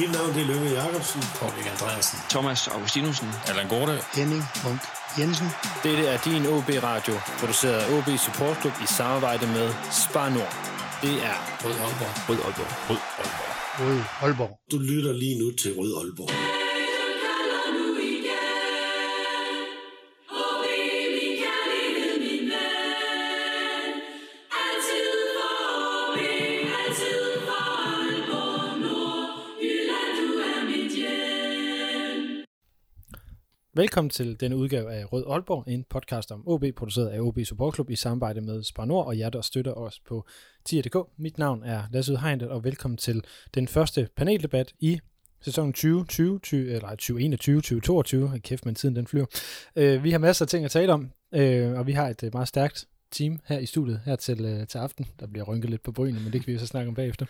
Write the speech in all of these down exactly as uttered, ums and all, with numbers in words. Mit navn det er Løkke Jacobsen. Paul Andreasen. Thomas Augustinussen. Allan Gordø. Henning Munk Jensen. Dette er din O B Radio, produceret af O B Support Club i samarbejde med Spar Nord. Det er Rød Aalborg. Rød Aalborg. Rød Aalborg. Rød Aalborg. Du lytter lige nu til Rød Aalborg. Velkommen til denne udgave af Rød Aalborg, en podcast om O B, produceret af O B Support Club i samarbejde med Spar Nord og jer, der støtter os på ti punktum d k. Mit navn er Lasse Heindel, og velkommen til den første paneldebat i sæsonen tyve tyve, tyve, eller tyve enogtyve, tyve toogtyve. Hold kæft, men tiden den flyver. Øh, vi har masser af ting at tale om, øh, og vi har et meget stærkt team her i studiet her til, øh, til aften. Der bliver rynket lidt på brynene, men det kan vi så snakke om bagefter.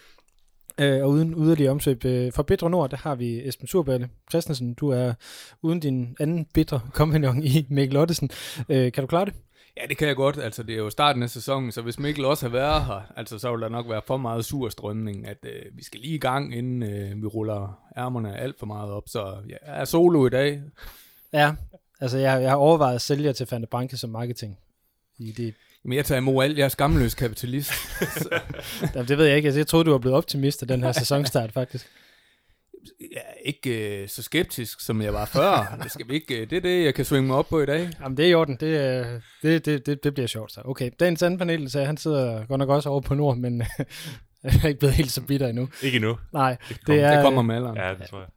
Øh, og uden yderligere omsøb øh, fra Bidre Nord, der har vi Esben Surballe Christensen. Du er uden din anden bitre kompagnon i Mikkel Ottesen. Øh, kan du klare det? Ja, det kan jeg godt. Altså, det er jo starten af sæsonen, så hvis Mikkel også har været her, altså, så vil der nok være for meget sur strømning, at øh, vi skal lige i gang, inden øh, vi ruller ærmerne alt for meget op. Så ja, jeg er solo i dag. Ja, altså jeg, jeg har overvejet at sælge til Fante Branke som marketing i det. Men jeg tager imod alt. Jeg er skamløs kapitalist. Jamen, det ved jeg ikke. Altså, jeg troede, du var blevet optimist af den her sæsonstart, faktisk. Jeg er ikke øh, så skeptisk, som jeg var før. Det, skal vi ikke, øh, det er det, jeg kan svinge mig op på i dag. Jamen, det er i orden. Det, øh, det, det, det, det bliver sjovt, så. Okay, dagens anden panel, så han sidder godt nok også over på Nord, men jeg er ikke blevet helt så bitter endnu. Ikke endnu. Nej, det, kom, det, er, det kommer med alderen. Ja, det tror jeg.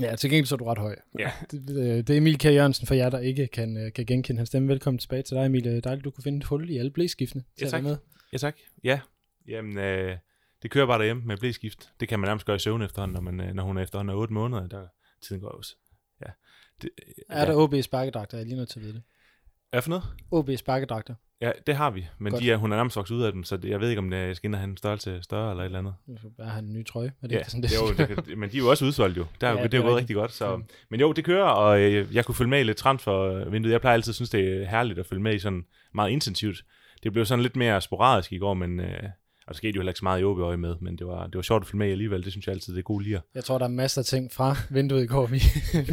Ja, til gengæld så er du ret høj. Ja. Det, det er Emil K. Jørgensen for jer, der ikke kan, kan genkende hans stemme. Velkommen tilbage til dig, Emil. Dejligt, du kunne finde et hul i alle blæskiftene. Ja, tak. Med. Ja, tak. Ja, jamen, øh, det kører bare derhjemme med blæskift. Det kan man nærmest gøre i søvn efterhånden, når, man, når hun er efterhånden er otte måneder. Der tiden går også. Ja. Det, ja. Er der O B sparkedragter? Jeg er lige nødt til at vide det. Er for noget? O B sparkedragter. Ja, det har vi, men de er, hun er nærmest vokset ud af dem, så jeg ved ikke, om jeg skal ind og have en størrelse større eller et eller andet. Bare have en ny trøje, er det ja, ikke sådan det? Jo, det kan, men de er jo også udsolgt jo, der, ja, det er jo gået rigtig godt. Så. Men jo, det kører, og jeg, jeg kunne følge med i lidt transfervinduet. Jeg plejer altid at synes, det er herligt at følge med i sådan meget intensivt. Det blev sådan lidt mere sporadisk i går, men... Øh, og så skete jo heller ikke så meget i O B-øje med, men det var, det var sjovt at følge med alligevel. Det synes jeg altid, det er gode lier. Jeg tror, der er masser af ting fra vinduet i går, vi,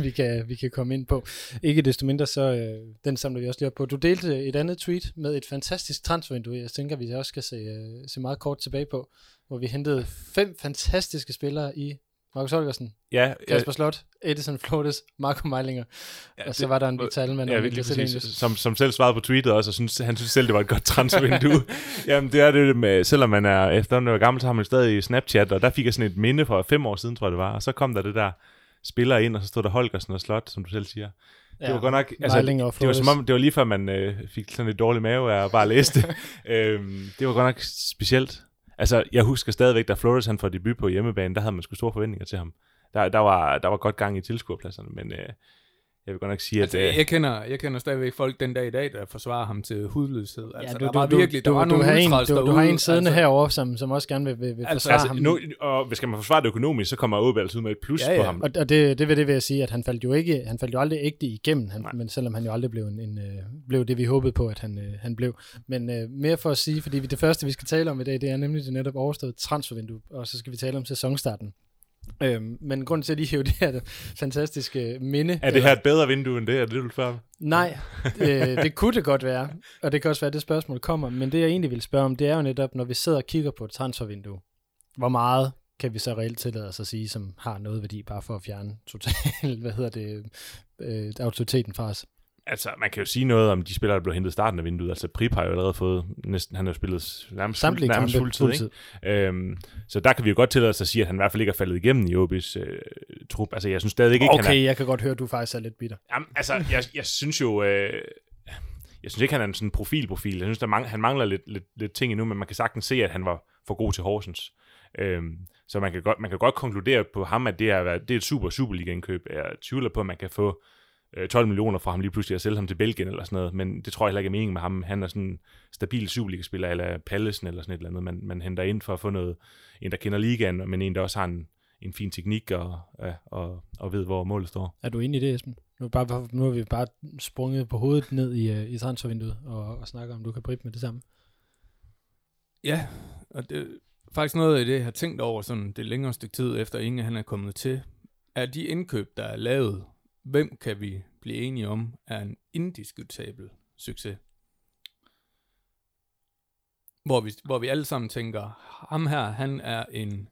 vi, kan, vi kan komme ind på. Ikke desto mindre, så øh, den samler vi også lige op på. Du delte et andet tweet med et fantastisk transfervindue. Jeg tænker, vi også skal se, øh, se meget kort tilbage på, hvor vi hentede fem fantastiske spillere i Markus Holgersen, ja, Kasper Slot, Edison Flores, Marco Mejlinger, ja, og så var der en Vitalman, ja, som, som selv svarede på tweetet også, og synes, han synes selv, det var et godt transfervindue. Jamen det er det med, selvom man er efterhånden gammel, så har man stadig i Snapchat, og der fik jeg sådan et minde for fem år siden, tror jeg det var, og så kom der det der spiller ind, og så stod der Holgersen og Slot, som du selv siger. Det ja, var godt nok, altså, det var som om, det var lige før man øh, fik sådan et dårlig mave af at bare læse det. øhm, det var godt nok specielt. Altså, jeg husker stadigvæk, da Flores han får debut på hjemmebane, der havde man sgu store forventninger til ham. Der, der, var, der var godt gang i tilskuerpladserne, men øh, jeg vil godt nok sige, altså, at... Øh, jeg, kender, jeg kender stadigvæk folk den dag i dag, der forsvarer ham til hudløshed. Altså, ja, du, der var du, virkelig, der du, var du, nogle udtræls derude. Du har en siddende altså, herovre, som, som også gerne vil, vil, vil altså, forsvare altså, ham. Nu, og hvis man forsvare det økonomisk, så kommer O B altså ud med et plus ja, ja. på ham. Og, og det, det, vil, det vil jeg sige, at han faldt jo, ikke, han faldt jo aldrig ægte igennem, han, men selvom han jo aldrig blev, en, en, øh, blev det, vi håbede på, at han, øh, han blev. Men øh, mere for at sige, fordi det første, vi skal tale om i dag, det er nemlig det netop overstået transfervindue, og så skal vi tale om sæsonstarten. Øhm, men grunden til at lige hæve det her det fantastiske minde. Er det her et bedre vindue end det? Er det det, du spørger? Nej, øh, det kunne det godt være. Og det kan også være, at det spørgsmål kommer. Men det jeg egentlig vil spørge om, det er jo netop, når vi sidder og kigger på et transfervindue, hvor meget kan vi så reelt tillade os at sige, som har noget værdi, bare for at fjerne total, hvad hedder det, øh, autoriteten fra os? Altså, man kan jo sige noget om de spillere, der blev hentet i starten af vinduet. Altså, Prip har jo allerede fået næsten... Han har jo spillet nærmest, nærmest fuldtid, ikke? Øhm, så der kan vi jo godt tillade os at sige, at han i hvert fald ikke er faldet igennem i O B's øh, trup. Altså, jeg synes stadig ikke... Okay, han er... jeg kan godt høre, at du faktisk er lidt bitter. Jamen, altså, jeg, jeg synes jo... Øh... Jeg synes ikke, han er en sådan profil-profil. Jeg synes, der mangler, han mangler lidt, lidt, lidt ting endnu, men man kan sagtens se, at han var for god til Horsens. Øhm, så man kan, godt, man kan godt konkludere på ham, at det er, det er et super, super liga-indkøb. Jeg tvivler på, at man kan få... tolv millioner fra ham lige pludselig at sælge ham til Belgien eller sådan noget, men det tror jeg heller ikke er meningen med ham. Han er sådan en stabil Superliga-spiller eller Pallesen eller sådan et eller andet. Man, man henter ind for at få noget, en der kender ligaen, men en der også har en, en fin teknik og, og, og, og ved, hvor målet står. Er du enig i det, Esben? Nu, bare, nu har vi bare sprunget på hovedet ned i, i transfervinduet og, og snakker om, du kan bribe med det samme. Ja, og det, faktisk noget af det, jeg har tænkt over sådan det længere stykke tid, efter Inge han er kommet til, er de indkøb, der er lavet, hvem kan vi blive enige om, er en indiskutabel succes. Hvor vi, hvor vi alle sammen tænker, ham her, han er en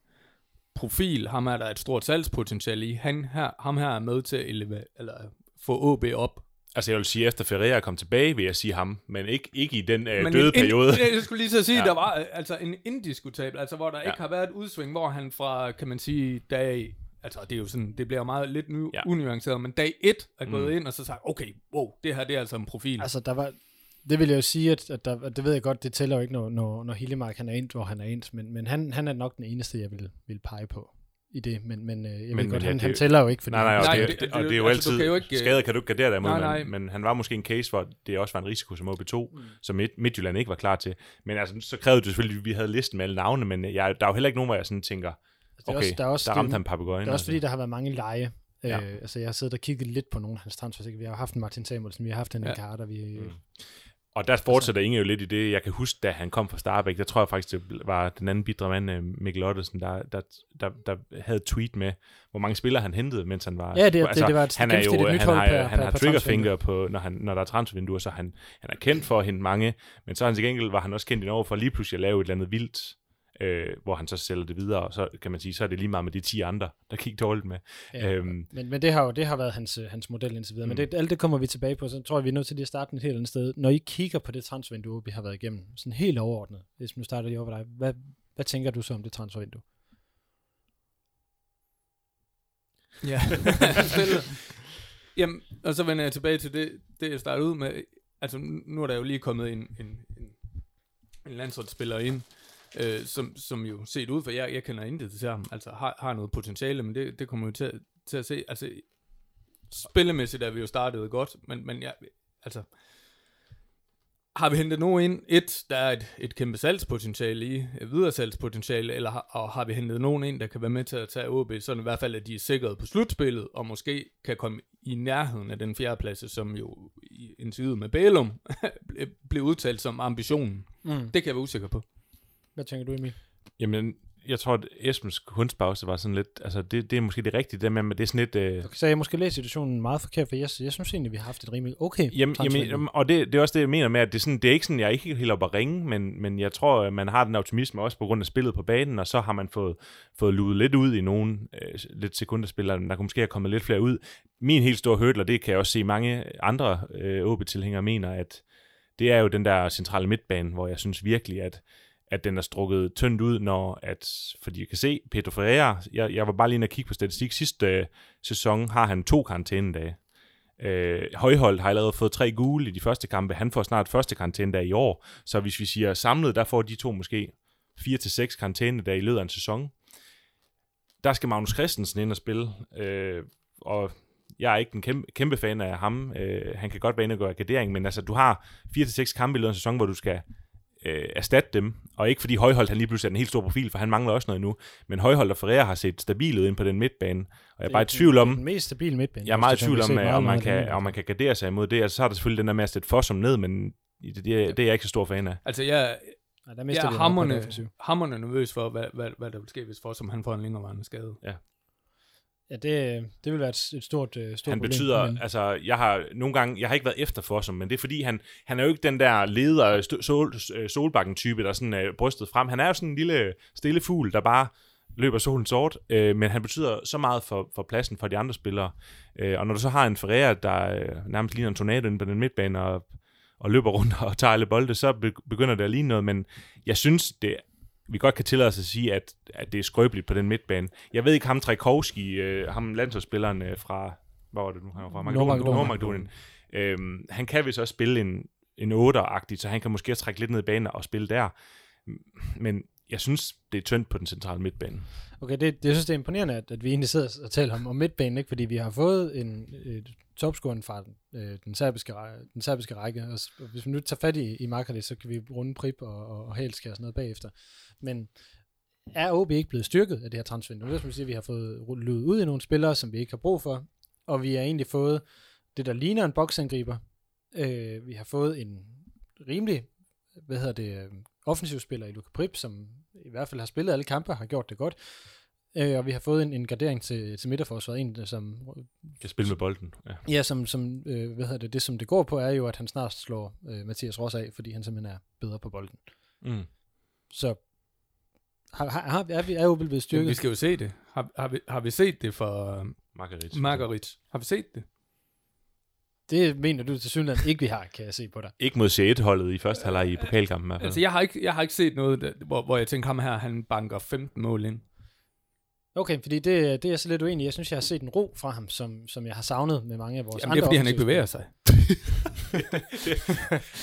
profil, ham er der et stort salgspotentiale i, han her, ham her er med til at eleve, eller få O B op. Altså jeg vil sige, efter Ferreira kom tilbage, vil jeg sige ham, men ikke, ikke i den øh, døde ind, periode. Jeg skulle lige så sige, ja. Der var altså en indiskutabel, altså hvor der ja. Ikke har været et udsving, hvor han fra, kan man sige, dag, altså det er jo sådan, det bliver meget lidt nu, ja. Unuanceret, men dag et er gået mm. ind, og så sagde, okay, wow, det her, det er altså en profil. Altså der var... Det vil jeg jo sige, at, at, der, at det ved jeg godt, det tæller jo ikke, når, når, når Hillemark han er ind, hvor han er ind, men, men han, han er nok den eneste, jeg vil, vil pege på i det, men, men jeg ved men, godt, han, han tæller jo ikke. Fordi nej, nej, og, nej, det, det, og det er jo altså, altid, kan jo ikke, skader kan du ikke gardere derimod, nej, nej. Men, men han var måske en case, hvor det også var en risiko som O B to, mm. som Midtjylland ikke var klar til, men altså, så krævede det selvfølgelig, at vi havde listen med alle navne, men jeg, der er jo heller ikke nogen, hvor jeg sådan tænker, okay, også, der, også, der ramte det, han papegøjen. Det er også fordi, der har været mange lege. Ja. Øh, altså jeg har siddet og kigget lidt på nogle af hans transfers. Vi har haft en Martin Samuelsen, vi har haft en ja. Carter, vi... Mm. Og der fortsætter Inge jo lidt i det. Jeg kan huske, da han kom fra Starbæk, der tror jeg faktisk, det var den anden bidre mand, Mikkel Ottesen, der, der, der, der havde tweet med, hvor mange spillere han hentede, mens han var... Ja, det, altså, det, det var et han er jo, et nyt hold. Han har, han har triggerfinger, på, når, han, når der er transfervinduer, så han, han er kendt for at hente mange, men så han til gengæld var han også kendt indover for lige pludselig at lave et eller andet vildt, Øh, hvor han så sælger det videre, og så kan man sige, så er det lige meget med de ti andre, der gik dårligt med. Ja, øhm. men, men det har jo det har været hans, hans model indtil videre, mm. men det, alt det kommer vi tilbage på, så tror jeg, vi er nødt til lige at starte et helt andet sted. Når I kigger på det transfervindue, vi har været igennem, sådan helt overordnet, hvis nu starter lige over dig, hvad, hvad tænker du så om det transfervindue? Ja, jamen, og så vender jeg tilbage til det, det jeg startede ud med, altså nu er der jo lige kommet en, en, en, en landsholdsspiller ind, Øh, som, som jo set ud for jer, jeg kender intet til ham, altså har, har noget potentiale, men det, det kommer jo til, til at se, altså spillemæssigt er vi jo startet godt, men, men ja, altså har vi hentet nogen ind, et, der er et, et kæmpe salgspotentiale i, et videre salgspotentiale, eller og har vi hentet nogen ind, der kan være med til at tage O B, sådan i hvert fald, at de er sikret på slutspillet, og måske kan komme i nærheden af den fjerdeplads, som jo i interviewet med Bælum blev udtalt som ambitionen. Mm. Det kan jeg være usikker på. Hvad tænker du, Emil? Jamen, jeg tror, at Esbens kunstpause var sådan lidt... Altså, det, det er måske det rigtige, det med, men det er sådan lidt... Øh... Okay, så jeg måske læser situationen meget forkert, for jeg, jeg synes egentlig, vi har haft et rimeligt okay... Jamen, jamen og det, det er også det, jeg mener med, at det er, sådan, det er ikke sådan, jeg er ikke helt oppe at ringe, men, men jeg tror, at man har den optimisme også på grund af spillet på banen, og så har man fået, fået luet lidt ud i nogle øh, lidt sekunderspillere, der kunne måske have kommet lidt flere ud. Min helt store hurdler, det kan jeg også se mange andre øh, O B-tilhængere mener, at det er jo den der centrale midtbane, hvor jeg synes virkelig, at at den er strukket tyndt ud, når at, fordi jeg kan se, Pedro Ferreira, jeg, jeg var bare lige inde og kigge på statistik, sidste øh, sæson har han to karantænedage. Øh, Højholdt har allerede fået tre gule i de første kampe, han får snart første karantænedag i år, så hvis vi siger samlet, der får de to måske fire til seks karantænedage i løbet af en sæson. Der skal Magnus Christensen ind og spille, øh, og jeg er ikke en kæmpe, kæmpe fan af ham, øh, han kan godt være inde og gøre gardering, men altså, du har fire til seks kampe i løbet af en sæson, hvor du skal Øh, erstatte dem, og ikke fordi Højholdt han lige pludselig er en helt stor profil, for han mangler også noget nu, men Højholdt og Ferreira har set stabilt ind på den midtbane, og jeg er bare i tvivl om, den mest stabile midtbane, jeg er meget i tvivl om, om man kan, om man kan gardere sig imod det, altså så har der selvfølgelig den der med at sætte Fossum ned, men det, det, det er jeg ikke så stor fan af. Altså jeg, ja, der jeg er hammerne, hammerne nervøs for, hvad, hvad, hvad der vil ske, hvis Fossum han får en længerevarende skade. Ja. Ja, det, det vil være et, et stort, uh, stort han problem. Betyder, men... altså, jeg har nogle gange, jeg har ikke været efter Fossum, men det er fordi, han, han er jo ikke den der leder, stø, sol, solbakken-type, der sådan er uh, brystet frem. Han er jo sådan en lille stille fugl, der bare løber solen sort, øh, men han betyder så meget for, for pladsen for de andre spillere. Øh, og når du så har en Ferreira, der øh, nærmest ligner en tornado inde på den midtbane, og, og løber rundt og tager alle bolde, så begynder det at ligne noget, men jeg synes, det vi godt kan tillade os at sige, at, at det er skrøbeligt på den midtbane. Jeg ved ikke, ham Trajkovski, øh, ham landsholdsspilleren øh, fra, hvor var det nu, han var fra Nordmakedonien, øhm, han kan vist også spille en, en otter-agtig, så han kan måske også trække lidt ned i banen og spille der. Men jeg synes, det er tyndt på den centrale midtbane. Okay, det, det jeg synes, det er imponerende, at, at vi egentlig sidder og taler om, om midtbanen, ikke? Fordi vi har fået en øh, topscoren fra øh, den, serbiske, den serbiske række, og, og hvis vi nu tager fat i, i Markerlis, så kan vi runde Prip og, og, og Hælskær og sådan noget bagefter. Men er O B ikke blevet styrket af det her transfervindue? Det vil sige, at vi har fået lydet ud i nogle spillere, som vi ikke har brug for, og vi har egentlig fået det, der ligner en boksangriber. Øh, vi har fået en rimelig, hvad hedder det, offensivspiller i Luka Prip, som i hvert fald har spillet alle kampe, har gjort det godt. Øh, og vi har fået en, en gardering til, til midterforsvaret, en som... kan spille med bolden. Ja, ja som, som øh, hvad hedder det, det som det går på, er jo, at han snart slår øh, Mathias Ross af, fordi han simpelthen er bedre på bolden. Mm. Så har, har, har, er vi er jo blevet styrket. Jamen, vi skal jo se det. Har, har, vi, har vi set det for Margarit? Margarit. Har vi set det? Det mener du til synligheden ikke, vi har, kan jeg se på dig. Ikke mod C et-holdet i første halvleg i pokalkampen i hvert fald. Altså, jeg har ikke, jeg har ikke set noget, der, hvor, hvor jeg tænker, ham her, han banker femten mål ind. Okay, fordi det, det er jeg så lidt uenig. Jeg synes, jeg har set en ro fra ham, som, som jeg har savnet med mange af vores Jamen, andre. Jamen, det er, fordi han ikke bevæger sig.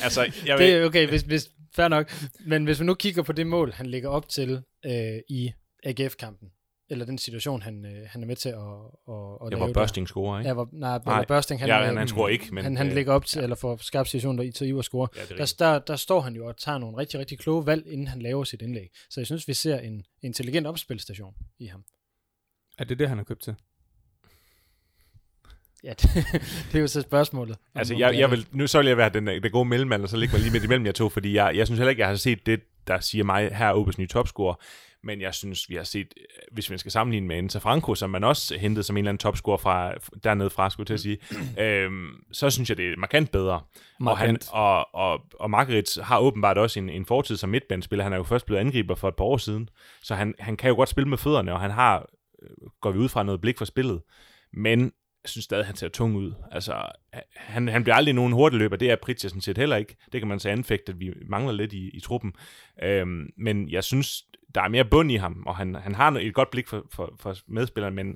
altså, jeg ved... Det er okay, hvis, hvis, fair nok. Men hvis man nu kigger på det mål, han lægger op til øh, i A G F-kampen, eller den situation, han, øh, han er med til at, at, at lave. Var Børsting scorer, ikke? Ja, hvor, nej, nej Børsting, han, ja, han, han scorer ikke. Men, han han øh, lægger op til, ja. eller får skabt situationen, der til Iver scorer. Ja, der, der, der står han jo og tager nogle rigtig, rigtig kloge valg, inden han laver sit indlæg. Så jeg synes, vi ser en intelligent opspilstation i ham. Er det det, han har købt til? Ja, det, det er jo så spørgsmålet. Altså, jeg, jeg vil, nu så vil jeg være den, den gode mellemmand, og så ligge mig lige midt imellem jer to, fordi jeg, jeg synes heller ikke, jeg har set det, der siger mig, her er O B's nye topscorer. Men jeg synes, vi har set, hvis man skal sammenligne med Enzo Franco, som man også hentede som en eller anden topscorer fra, dernede fra, skulle til at sige, øhm, så synes jeg, det er markant bedre. Markant. Og, og, og, og Margaret har åbenbart også en, en fortid som midtbanespiller. Han er jo først blevet angriber for et par år siden, så han, han kan jo godt spille med fødderne, og han har, går vi ud fra, noget blik for spillet. Men jeg synes stadig, han ser tung ud. Altså, han, han bliver aldrig nogen hurtigløber. Det er Pritja sådan set heller ikke. Det kan man så anfægte, at vi mangler lidt i, i truppen. Øhm, men jeg synes, der er mere bund i ham, og han, han har et godt blik for, for, for medspilleren, men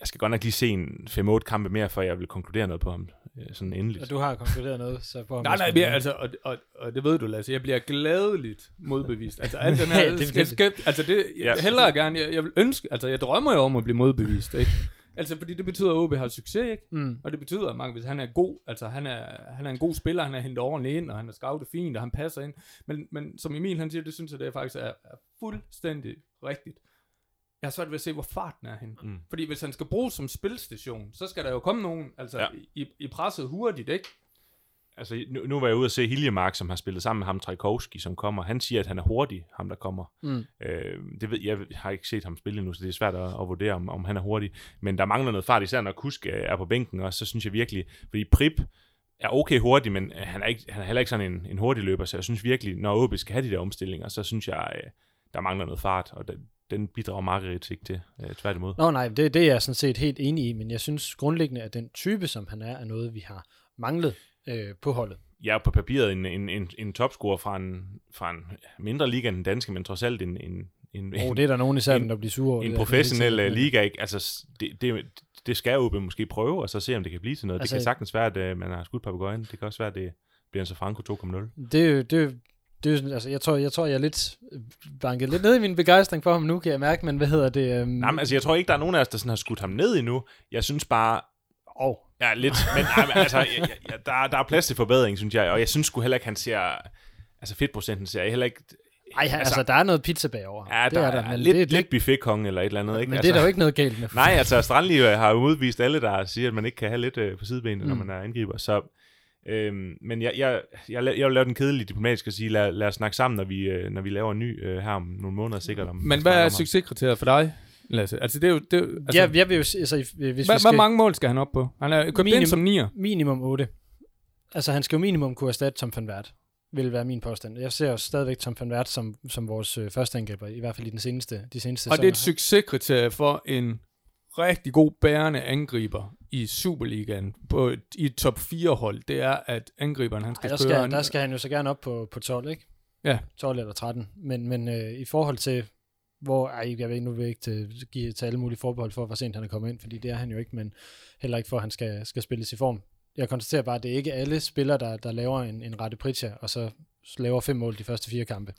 jeg skal godt nok lige se en fem otte kampe mere, før jeg vil konkludere noget på ham. Sådan endeligt. Og du har konkluderet noget, så på ham. Nej, nej, mere, altså, og, og, og det ved du, Lasse. Jeg bliver gladeligt modbevist. Altså, alt den her... ja, det, det, skab, altså, det, jeg ja. hellere gerne... Jeg, jeg vil ønske... Altså, jeg drømmer jo om at blive modbevist, ikke? Altså, fordi det betyder, at O B har succes, ikke? Mm. Og det betyder, at Mark, hvis han er god, altså han er, han er en god spiller, han er hentet ordentligt ind, og han er scoutet fint, og han passer ind. Men, men som Emil, han siger, det synes jeg, det er faktisk er, er fuldstændig rigtigt. Jeg har svært ved at se, hvor farten er henne. Mm. Fordi hvis han skal bruges som spilstation, så skal der jo komme nogen, altså ja. i, i presset hurtigt, ikke? Altså, nu, nu var jeg ude at se Hillemark, som har spillet sammen med ham, Trajkovski, som kommer. Han siger, at han er hurtig, ham der kommer. Mm. Øh, det ved, jeg har ikke set ham spille endnu, så det er svært at, at vurdere, om, om han er hurtig. Men der mangler noget fart, især når Kusk er på bænken også, så synes jeg virkelig, fordi Prip er okay hurtig, men han er, ikke, han er heller ikke sådan en, en hurtig løber, så jeg synes virkelig, når O B skal have de der omstillinger, så synes jeg, der mangler noget fart, og det, den bidrager Margaret ikke til, øh, tværtimod. Nå nej, det, det er jeg sådan set helt enig i, men jeg synes grundlæggende, at den type, som han er, er noget, vi har manglet på holdet. Ja, på papiret en, en, en, en topscorer fra en, fra en mindre liga end den danske, men trods alt en... en, en oh, det er der nogen især, der bliver sure over. En professionel der, liga, ikke? Altså, det, det, det skal jo måske prøve, og så se, om det kan blive til noget. Altså, det kan sagtens være, at man har skudt papegøjen. Det kan også være, at det bliver en så Franco to komma nul. Det er jo... Det, altså, jeg tror, jeg tror, jeg er lidt banket lidt ned i min begejstring for ham nu, kan jeg mærke, men hvad hedder det? Um... Nej, men altså, jeg tror ikke, der er nogen af os, der sådan har skudt ham ned endnu. Jeg synes bare... Oh. Ja, lidt, men nej, altså, jeg, jeg, jeg, der, der er plads til forbedring, synes jeg, og jeg synes sgu heller ikke, han ser, altså fedtprocenten ser jeg heller ikke... Ej, altså, altså der er noget pizza bagover. Ja, der, er der er lidt, lidt buffetkonge eller et eller andet, ikke? Men altså, det er der jo ikke noget galt med. Nej, altså Granli har jo udvist alle, der siger, at man ikke kan have lidt øh, på sidebenene, mm. når man er angriber, så... Øhm, men jeg, jeg, jeg, jeg vil lave den kedelige diplomatiske og sige, lad, lad os snakke sammen, når vi, øh, når vi laver en ny øh, her om nogle måneder sikkert. Om, men hvad er succeskriteriet for dig? Lasse, altså det er jo... Det er jo altså, ja, jeg vil jo... Altså, hvis hva, vi skal, hvor mange mål skal han op på? Han er købt ind som nier. Minimum otte. Altså han skal jo minimum kunne erstatte Tom van Vært, vil være min påstand. Jeg ser jo stadigvæk Tom van Vært som, som vores øh, første angriber, i hvert fald i den seneste, de seneste sæsoner. Og det er et succeskriterie for en rigtig god bærende angriber i Superligaen på et, i et top fire hold. Det er, at angriberen han skal, Ej, der skal køre... Der skal han jo så gerne op på, på tolv, ikke? Ja. tolv eller tretten. Men, men øh, i forhold til... hvor, ej, jeg ved, nu vil jeg ikke give til alle mulige forbehold for, hvor sent han er kommet ind, fordi det er han jo ikke, men heller ikke for, at han skal, skal spilles i form. Jeg konstaterer bare, at det er ikke alle spillere, der, der laver en, en rette Pritja, og så laver fem mål de første fire kampe.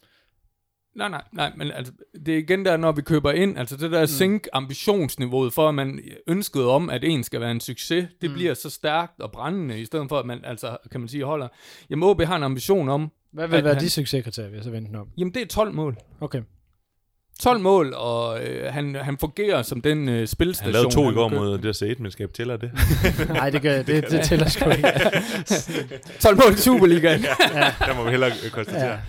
Nej, nej, nej, men altså, det er igen der, når vi køber ind, altså det der mm. sænke ambitionsniveauet for, at man ønskede om, at en skal være en succes, det mm. bliver så stærkt og brændende, i stedet for, at man, altså, kan man sige, holder. Jamen, O B har en ambition om... Hvad vil være han... de succeskriterier, vi har så ventet om? Jamen, det er tolv mål. Okay. tolv mål, og øh, han, han fungerer som den øh, spilstation. Han lavede to i går mod det at men skal tæller det? Nej, det, gør, det, det, det tæller sgu ikke. tolv mål i Superligaen. Ja, der må vi hellere konstatere. Ja.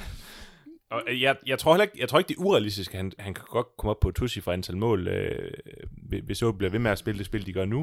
Og jeg, jeg, tror ikke, jeg tror ikke, det er urealistisk, at han, han kan godt komme op på et tussi fra antal mål, øh, hvis O B bliver ved med at spille det spil, de gør nu.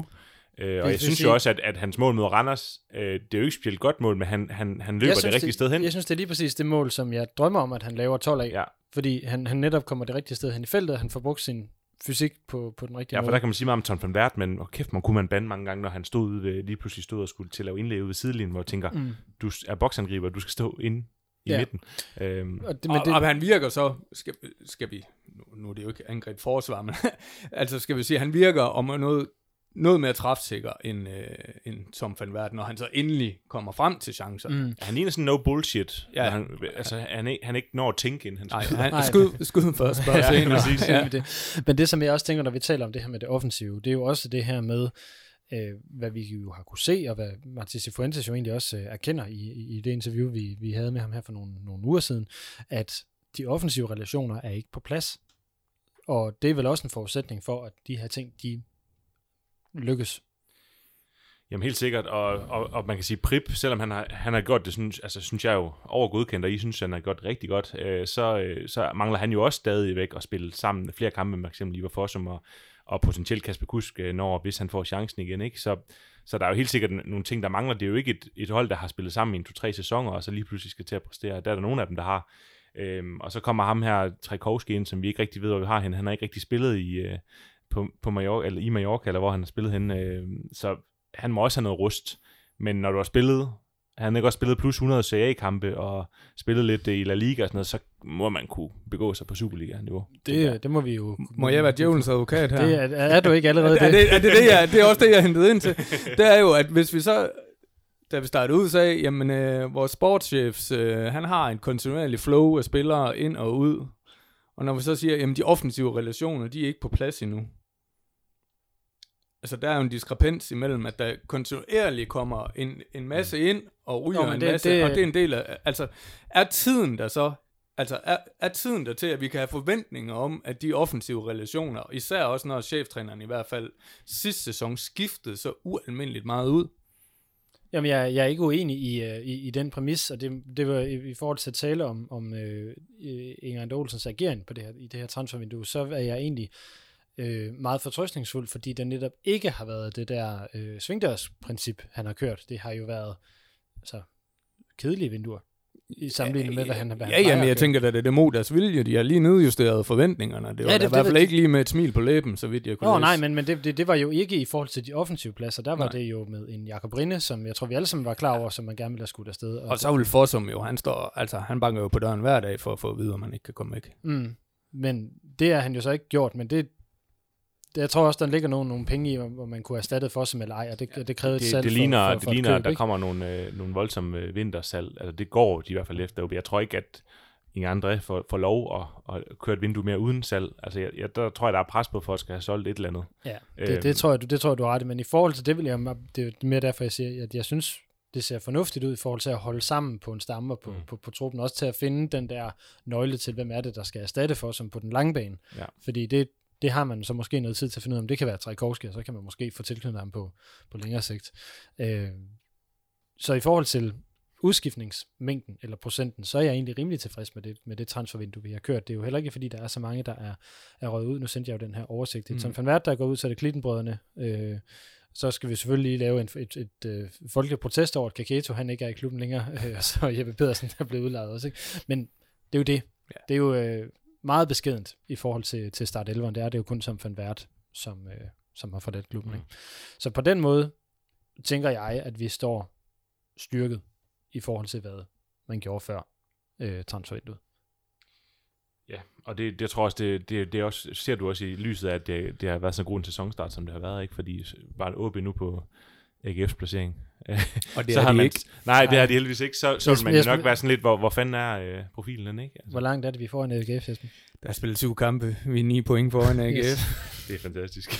Øh, og det, jeg det, synes det, jo også, at, at hans mål mod Randers, øh, det er jo ikke specielt godt mål, men han, han, han løber synes, det rigtige det, sted hen. Jeg synes, det er lige præcis det mål, som jeg drømmer om, at han laver tolv af. Ja. Fordi han, han netop kommer det rigtige sted hen i feltet, og han får brugt sin fysik på, på den rigtige måde. Ja, for der kan man sige meget om Tom van Wert, men oh, kæft, man kunne man bande mange gange, når han stod ude ved, lige pludselig stod og skulle til at lave indlæg ude ved sidelinjen, hvor jeg tænker, mm. du er boksangriber, du skal stå inde i ja. midten. Øhm. Og, det, men det... og, og han virker så, skal, skal vi, nu er det jo ikke angreb forsvar, men altså skal vi sige, han virker om noget, noget mere træfsikker end, øh, end Tom van Wert, når han så endelig kommer frem til chancer. Mm. Han ligner sådan no bullshit. Ja. Han, altså, han, han ikke når at tænke ind. Nej, han skud, skud først. Bare ja, præcis, ja. Det. Men det, som jeg også tænker, når vi taler om det her med det offensive, det er jo også det her med, øh, hvad vi jo har kunne se, og hvad Martí Cifuentes jo egentlig også øh, erkender i, i det interview, vi, vi havde med ham her for nogle, nogle uger siden, at de offensive relationer er ikke på plads. Og det er vel også en forudsætning for, at de her ting, de lykkes. Jamen helt sikkert, og, og, og man kan sige, Prip, selvom han har, han har gjort det, synes, altså, synes jeg jo overgodkendt, og I synes, han har gjort rigtig godt, øh, så, øh, så mangler han jo også stadigvæk at spille sammen flere kampe, med f.eks. Viborg Fossum og, og potentielt Kasper Kusk, når hvis han får chancen igen, ikke? Så, så der er jo helt sikkert nogle ting, der mangler. Det er jo ikke et, et hold, der har spillet sammen i en to-tre sæsoner, og så lige pludselig skal til at præstere. Der er der nogle af dem, der har. Øh, og så kommer ham her, Trajkovski, ind, som vi ikke rigtig ved, hvor vi har hende. Han har ikke rigtig spillet i... Øh, På, på Mallorca, eller i Mallorca, eller hvor han har spillet henne, øh, så han må også have noget rust, men når du har spillet, han har ikke også spillet plus hundrede C A-kampe, og spillet lidt i La Liga og sådan noget, så må man kunne begå sig på Superliga-niveau. Det, det må vi jo... Må jeg være djævelens advokat her? Det er, er du ikke allerede det? Er det, er det, det, jeg, det er også det, jeg hentede ind til. Det er jo, at hvis vi så, da vi startede ud, sagde, jamen øh, vores sportschefs, øh, han har en kontinuerlig flow af spillere ind og ud, og når vi så siger, jamen de offensive relationer, de er ikke på plads endnu. Altså der er jo en diskrepans imellem, at der kontinuerligt kommer en, en masse ind, og ryger Nå, en det, masse, det... og det er en del af, altså er tiden der så, altså er, er tiden der til, at vi kan have forventninger om, at de offensive relationer, især også når cheftræneren i hvert fald sidste sæson skiftede så ualmindeligt meget ud. Jamen, jeg, jeg er ikke uenig i, i, i den præmis, og det, det var i, i forhold til at tale om, om øh, Ingrid Olsens agering på det her, i det her transfervindue, så er jeg egentlig øh, meget fortrøstningsfuld, fordi den netop ikke har været det der øh, svingdørsprincip, han har kørt. Det har jo været altså, kedelige vinduer i sammenligning med, hvad han har været. Ja, ja, men jeg tænker, at det er det mod deres vilje. De har lige nedjusteret forventningerne. Det var ja, det, i hvert fald ikke lige med et smil på læben, så vidt jeg kunne Nå, læse. Nej, men, men det, det, det var jo ikke i forhold til de offensive pladser. Der var nej. Det jo med en Jakob Rine, som jeg tror, vi alle sammen var klar over, som man gerne ville have skudt afsted. Og, og så vil Fossum jo, han står, altså han banker jo på døren hver dag for at få at vide, om han ikke kan komme væk. Mm, men det har han jo så ikke gjort, men det jeg tror også, der ligger nogle, nogle penge i, hvor man kunne have erstattet Fossum eller ej, og det, ja, det krævede et salg. Det ligner, for, for, for det ligner køb, der ikke? Kommer nogle, øh, nogle voldsomme øh, vintersalg. Altså, det går de i hvert fald efter. Jeg tror ikke, at ingen andre får, får lov at, at køre et vindue mere uden salg. Altså, jeg, jeg, der tror jeg, der er pres på, for at skal have solgt et eller andet. Ja, det, øhm. det, tror, jeg, det tror jeg, du har ret i. Men i forhold til det, vil jeg, det er mere derfor, jeg siger, at jeg synes, det ser fornuftigt ud i forhold til at holde sammen på en stamme på, mm. på, på, på truppen. Også til at finde den der nøgle til, hvem er det, der skal erstatte Fossum på den lange bane. Ja. Fordi det Det har man så måske noget tid til at finde ud af, om det kan være Trajkovski, og så kan man måske få tilknyttet ham på, på længere sigt. Øh, så i forhold til udskiftningsmængden eller procenten, så er jeg egentlig rimelig tilfreds med det, med det transfervindue, vi har kørt. Det er jo heller ikke, fordi der er så mange, der er, er røget ud. Nu sendte jeg jo den her oversigt. Mm. Som Van Wert, der går ud, så er det Klittenbrødrene. Øh, så skal vi selvfølgelig lige lave en, et, et, et folkeligt protest over, at Kaketo, han ikke er i klubben længere, og så Jeppe Pedersen, der blev udlejet også. Ikke? Men det er jo det. Ja. Det er jo... Øh, meget beskedent i forhold til, til start elveren. Det er det jo kun som Van Wert, som, øh, som har forladt klubben. Mm. Så på den måde tænker jeg, at vi står styrket i forhold til, hvad man gjorde før øh, transfervinduet. Ja, og det, det tror jeg også, det, det, det også, ser du også i lyset af, at det, det har været så god en sæsonstart, som det har været, ikke? Fordi bare en O B nu på A G F's placering. Og det så har de man, ikke. Nej, det har de heldigvis ikke. Så, så vil man jo nok være sådan lidt, hvor, hvor fanden er øh, profilen, ikke? Altså. Hvor langt er det, vi får en A G F, Jesper? Der er spillet syv kampe. Vi er ni point foran A G F. Yes. Det er fantastisk.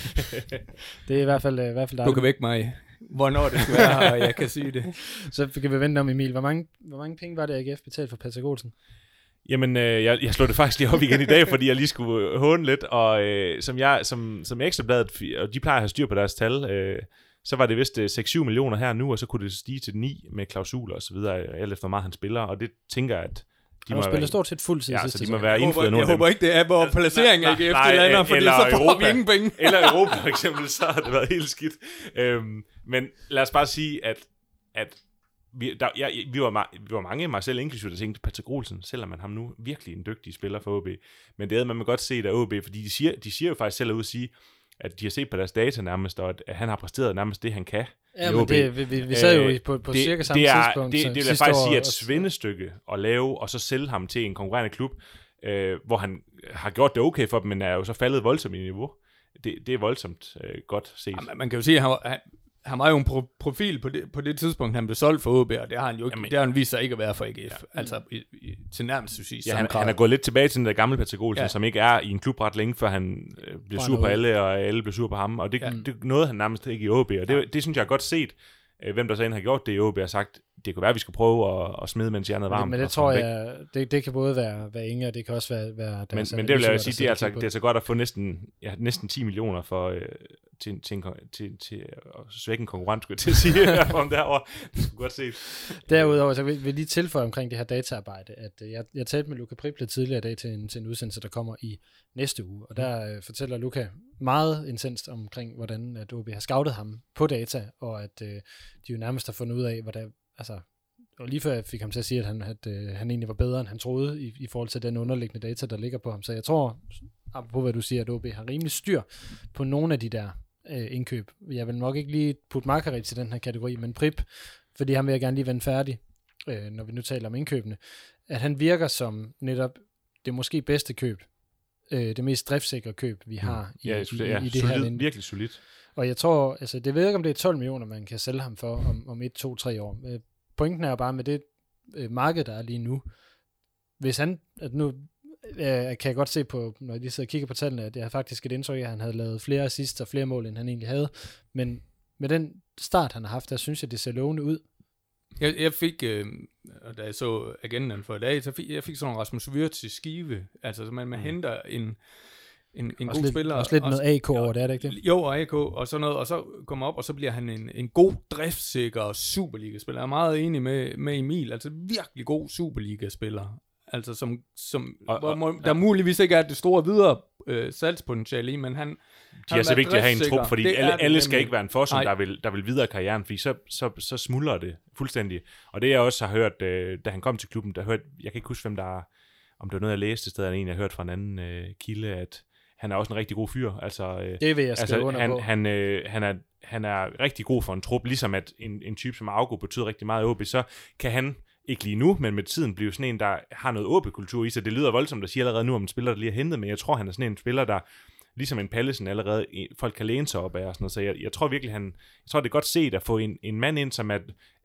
Det er i hvert fald, i hvert fald dejligt. Du kan vække mig, hvornår det skal være her, og jeg kan sige det. Så kan vi vente om Emil. Hvor mange, hvor mange penge var det, A G F betalte for Patrick Olsen? Jamen, øh, jeg, jeg slog det faktisk lige op igen i dag, fordi jeg lige skulle håne lidt. Og øh, som, jeg, som, som Ekstrabladet, og de plejer at have styr på deres tal, øh, så var det vist seks syv millioner her nu, og så kunne det stige til ni med klausuler og så videre, alt efter meget han spiller, og det tænker jeg, at de må spille stort set fuldtid ja, sidste. Ja, så de må være indflyet nu. Jeg håber ikke det er hvor placeringen af A G F lander, fordi så får vi ingen penge. Eller Europa for eksempel, så har det været helt skidt. Øhm, men lad os bare sige at at vi der, jeg, vi var ma- vi var mange, mig selv inklusive, der tænkte Patrick Olsen, selvom man ham nu virkelig en dygtig spiller for H B. Men det er man må godt se der H B, fordi de siger de siger jo faktisk selv ud at sige at de har set på deres data nærmest, og at han har præsteret nærmest det, han kan. Ja, men det, vi, vi, vi sad jo Æh, på, på det, cirka samme det er, tidspunkt. Det, det, det vil jeg faktisk sige, at svindestykke at lave, og så sælge ham til en konkurrerende klub, øh, hvor han har gjort det okay for dem, men er jo så faldet voldsomt i niveau. Det, det er voldsomt øh, godt set. Ja, man kan jo sige, at han var, han var jo en pro- profil på det, på det tidspunkt, han blev solgt for H B, og det har han jo ikke. Jamen, det har han vist sig ikke at være for A G F. Ja. Altså i, i, til nærmest, synes jeg. Ja, han, han er gået lidt tilbage til den der gamle Patrick Olsen, ja. Som ikke er i en klub ret længe, før han øh, bliver sur på alle, og alle bliver sur på ham. Og det, ja. det nåede han nærmest ikke i H B, og det, ja. det, det synes jeg er godt set. Hvem der så end har gjort det i H B har sagt, det kunne være, at vi skulle prøve at, at smide, mens jernet er varmt. Men det tror jeg, det, det kan både være, være Inge, og det kan også være... være men, men det vil jeg jo sige, det er, altså, det er altså godt at få næsten, ja, næsten ti millioner for... Øh, til, til, til, til at svække en konkurrent, skulle jeg til at sige, om derovre. Det skulle godt set. Derudover, så vil jeg lige tilføje omkring det her dataarbejde, at jeg, jeg talte med Luca Prip lidt tidligere i dag til en, til en udsendelse, der kommer i næste uge, og der øh, fortæller Luca meget intenst omkring, hvordan at O B har scoutet ham på data, og at øh, de jo nærmest har fundet ud af, hvordan, altså, og lige før jeg fik ham til at sige, at han, at, øh, han egentlig var bedre, end han troede, i, i forhold til den underliggende data, der ligger på ham. Så jeg tror, apropos hvad du siger, at O B har rimelig styr på nogle af de der indkøb. Jeg vil nok ikke lige putte Markarit til den her kategori, men Prip, fordi han vil jeg gerne lige vende færdig, øh, når vi nu taler om indkøbene, at han virker som netop det måske bedste køb, øh, det mest driftsikre køb, vi har i, ja, i, i, ja, i det solid, her linde. Virkelig solidt. Og jeg tror, altså det ved jeg ikke, om det er tolv millioner, man kan sælge ham for om, om et, to, tre år. Øh, pointen er jo bare med det øh, marked, der er lige nu. Hvis han, at nu kan jeg godt se på, når jeg lige sidder og kigger på tallene, at jeg har faktisk et indtryk af, at han havde lavet flere assists og flere mål, end han egentlig havde. Men med den start, han har haft, der synes jeg, det ser lovende ud. Jeg, jeg fik, øh, da jeg så agendaen for i dag, så fik, jeg fik sådan en Rasmus Wirtz i Skive. Altså, man, man mm. henter en, en, en god lidt, spiller. Også lidt og, noget A K over det, er det ikke det? Jo, og A K og sådan noget. Og så kommer op, og så bliver han en, en god, driftsikker Superliga-spiller. Jeg er meget enig med, med Emil. Altså, virkelig god Superliga-spiller. Altså som, som og, og, må, der ja. muligvis ikke er det store videre øh, salgspotentiale i, men han... De er så vigtigt at have en trup, fordi det alle, alle skal ikke være en Fossum, der vil, der vil videre karrieren, fordi så, så, så smuldrer det fuldstændig. Og det jeg også har hørt, øh, da han kom til klubben, der hørte, jeg kan ikke huske, hvem der, om det var noget, jeg læste i stedet, eller en, jeg hørte fra en anden øh, kilde, at han er også en rigtig god fyr. Altså, øh, det vil jeg skrive altså, under på. Han, han, øh, han, er, han er rigtig god for en trup, ligesom at en, en type som Argo betyder rigtig meget i O B, så kan han... Ikke lige nu, men med tiden bliver sådan en, der har noget O B-kultur i sig. Det lyder voldsomt at sige allerede nu om en spiller, der lige har hentet, men jeg tror, han er sådan en spiller, der ligesom en Pallesen allerede, folk kan læne sig op af og sådan noget. Så jeg, jeg tror virkelig, han, jeg tror, det er godt set at få en, en mand ind, som er,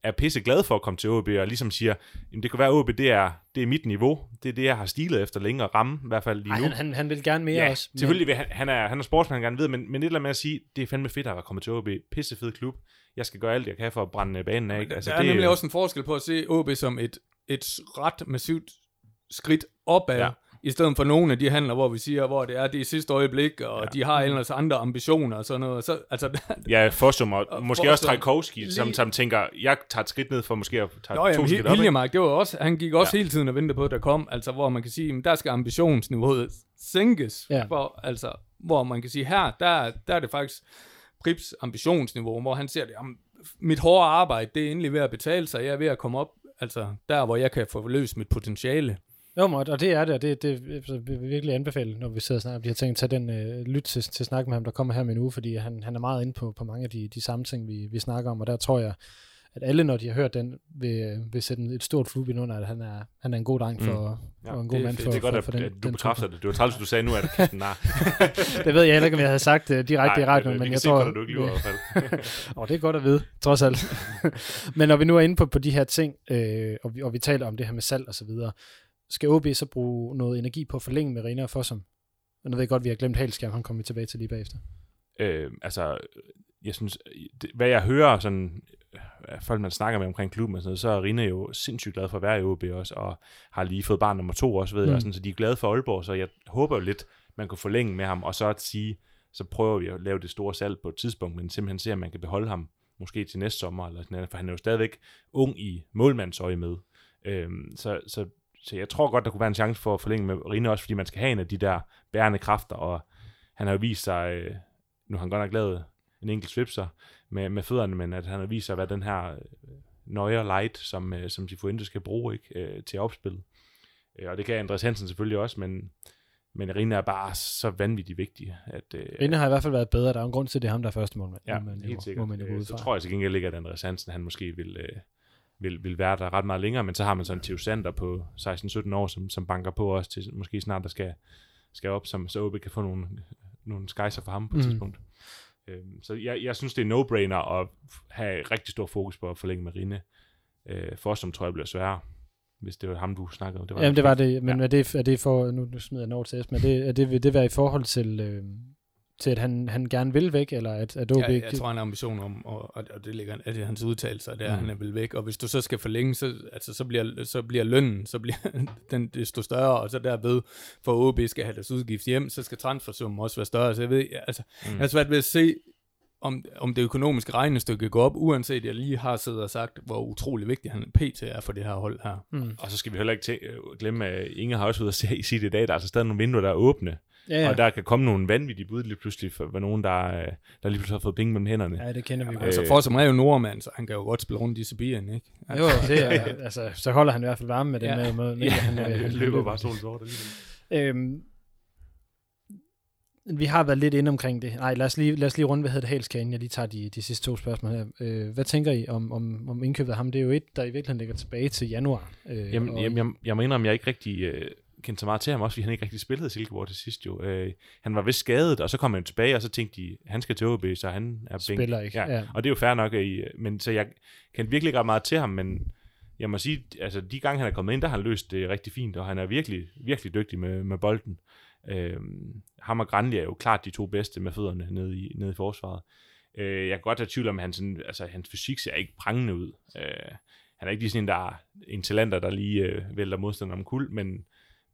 er pisseglad for at komme til O B, og ligesom siger, det kan være, at O B, det er, det er mit niveau. Det er det, jeg har stilet efter længe at ramme, i hvert fald lige nu. Ej, han, han, han vil gerne mere ja, også. Men... Selvfølgelig vil han, han er, han er sportsmand, han gerne ved, men, men et eller andet med at sige, det er fandme fedt at komme til O B. Pissefed klub. Jeg skal gøre alt, jeg kan for at brænde banen af. Altså, der er det, nemlig også en forskel på at se O B som et, et ret massivt skridt opad, ja. I stedet for nogle af de handler, hvor vi siger, hvor det er det sidste øjeblik, og ja. De har ellers andre ambitioner og sådan noget. Så, altså, ja, Fossum og, og måske Fossum, også Trajkovski, lige... som, som tænker, jeg tager et skridt ned for måske at tage Nå, to jamen, skridt op. Hillemark, det var også, han gik også ja. hele tiden og ventede på, at der kom, altså, hvor man kan sige, at der skal ambitionsniveauet sænkes. Ja. For, altså, hvor man kan sige, her, der, der er det faktisk... Prips ambitionsniveau, hvor han ser det, jamen, mit hårde arbejde, det er endelig ved at betale sig, jeg er ved at komme op, altså der, hvor jeg kan få løst mit potentiale. Jo, og det er det, og det, det vil jeg virkelig anbefale, når vi sidder og snakker om de her ting, tage den øh, lyt til, til snak med ham, der kommer her med en uge, fordi han, han er meget inde på, på mange af de, de samme ting, vi, vi snakker om, og der tror jeg, at alle, når de har hørt den, vil, vil sætte et stort flub ind under, at han er, han er en god dreng for, mm. ja, og en god det, mand for, det er godt, for, for at, den, at du den bekræfter den. Det. Det var træls, du sagde nu, at nej. Det ved jeg heller ikke, om jeg havde sagt uh, direkte nej, i radioen, men jeg se, tror... Nej, det kan se, du ikke i hvert fald. Og det er godt at vide, trods alt. Men når vi nu er inde på, på de her ting, øh, og, vi, og vi taler om det her med salg og så videre, skal O B så bruge noget energi på at forlænge med Rine og Fossum? Nu ved jeg godt, vi har glemt Halskjær, han kommer vi tilbage til lige bagefter. Øh, altså, jeg synes, det, hvad jeg hører sådan... folk, man snakker med omkring klubben og sådan noget, så er Rine jo sindssygt glad for at være i O B også, og har lige fået barn nummer to også, ved mm. jeg, og sådan, så de er glade for Aalborg, så jeg håber jo lidt, man kunne forlænge med ham, og så at sige, så prøver vi at lave det store salg på et tidspunkt, men simpelthen se, at man kan beholde ham, måske til næste sommer, eller sådan noget, for han er jo stadigvæk ung i målmandsøje med. Øhm, så, så Så jeg tror godt, der kunne være en chance for at forlænge med Rine, også fordi man skal have en af de der bærende kræfter, og han har jo vist sig, øh, nu har han godt nok lavet en enkelt svipser med, med fødderne, men at han har vist sig, hvad den her øh, nøje light, som, øh, som Cifuentes skal bruge, ikke, øh, til at opspille. Øh, og det kan Andreas Hansen selvfølgelig også, men, men Rine er bare så vanvittigt vigtig. At, øh, Rine har i hvert fald været bedre, der er en grund til, at det er ham, der er første målmand. Ja, man, helt sikkert. Man, man øh, så tror jeg til gengæld ikke, at Andreas Hansen, han måske vil... Øh, Vil, vil være der ret meget længere, men så har man sådan en Theo Sander på seksten sytten år, som, som banker på også til måske snart, der skal, skal op, som, så O B kan få nogle, nogle skejser for ham på et mm. tidspunkt. Øhm, så jeg, jeg synes, det er no-brainer at have rigtig stor fokus på at forlænge med Rine. Øh, Fossum tror jeg bliver sværere, hvis det var ham, du snakkede om. Det var Jamen det var det, men ja. er, det, er det for, nu, nu smider jeg den over til Esben, vil det, det være i forhold til... Øh... til at han, han gerne vil væk, eller at, at O B... Ja, jeg tror, han har ambition om, og, og det ligger at det er hans udtalelser, det er, mm. han er vel væk. Og hvis du så skal forlænge, så, altså, så, bliver, så bliver lønnen, så bliver den desto større, og så derved, for O B skal have deres udgift hjem, så skal transfersummen også være større. Så jeg ved, altså, mm. jeg er svært ved at se, om, om det økonomiske regnestykke går op, uanset jeg lige har siddet og sagt, hvor utrolig vigtig han P T er for det her hold her. Mm. Og så skal vi heller ikke tæ- glemme, at Inger har også ud at sige det i dag, der er altså stadig nogle vinduer, der er åbne. Ja, ja. Og der kan komme nogle vanvittige bud lige pludselig for nogen, der, der lige pludselig har fået penge mellem hænderne. Ja, det kender vi godt. Altså Fossum er jo nordmand, så han kan jo godt spille rundt i Sibirien, ikke? Altså. Jo, det er, altså, så holder han i hvert fald varme med den ja. måde. Ja, han, han løber, løber bare solen sort alligevel. Øhm, vi har været lidt inde omkring det. Nej, lad os lige, lad os lige runde, hvad hedder det, Halskagen. Jeg lige tager de, de sidste to spørgsmål her. Øh, hvad tænker I om, om, om indkøbet af ham? Det er jo et, der i virkeligheden ligger tilbage til januar. Øh, jamen, og... jamen, jeg, jeg mener, om jeg ikke rigtig... Øh... kendte så meget til ham også, fordi han ikke rigtig spillede i Silkeborg til sidst jo. Øh, han var vist skadet, og så kom han tilbage, og så tænkte de, han skal til O B, så han er spiller ikke. Ja. Ja. Og det er jo fair nok, men så jeg kendte virkelig ikke ret meget til ham, men jeg må sige, altså de gange han er kommet ind, der har han løst det rigtig fint, og han er virkelig, virkelig dygtig med, med bolden. Øh, ham og Granli er jo klart de to bedste med fødderne nede i, nede i forsvaret. Øh, jeg kan godt have tvivl om, at han sådan, altså, hans fysik ser ikke prangende ud. Øh, han er ikke lige sådan en, der er en talenter, der lige øh, vælter modstanderen om kul, men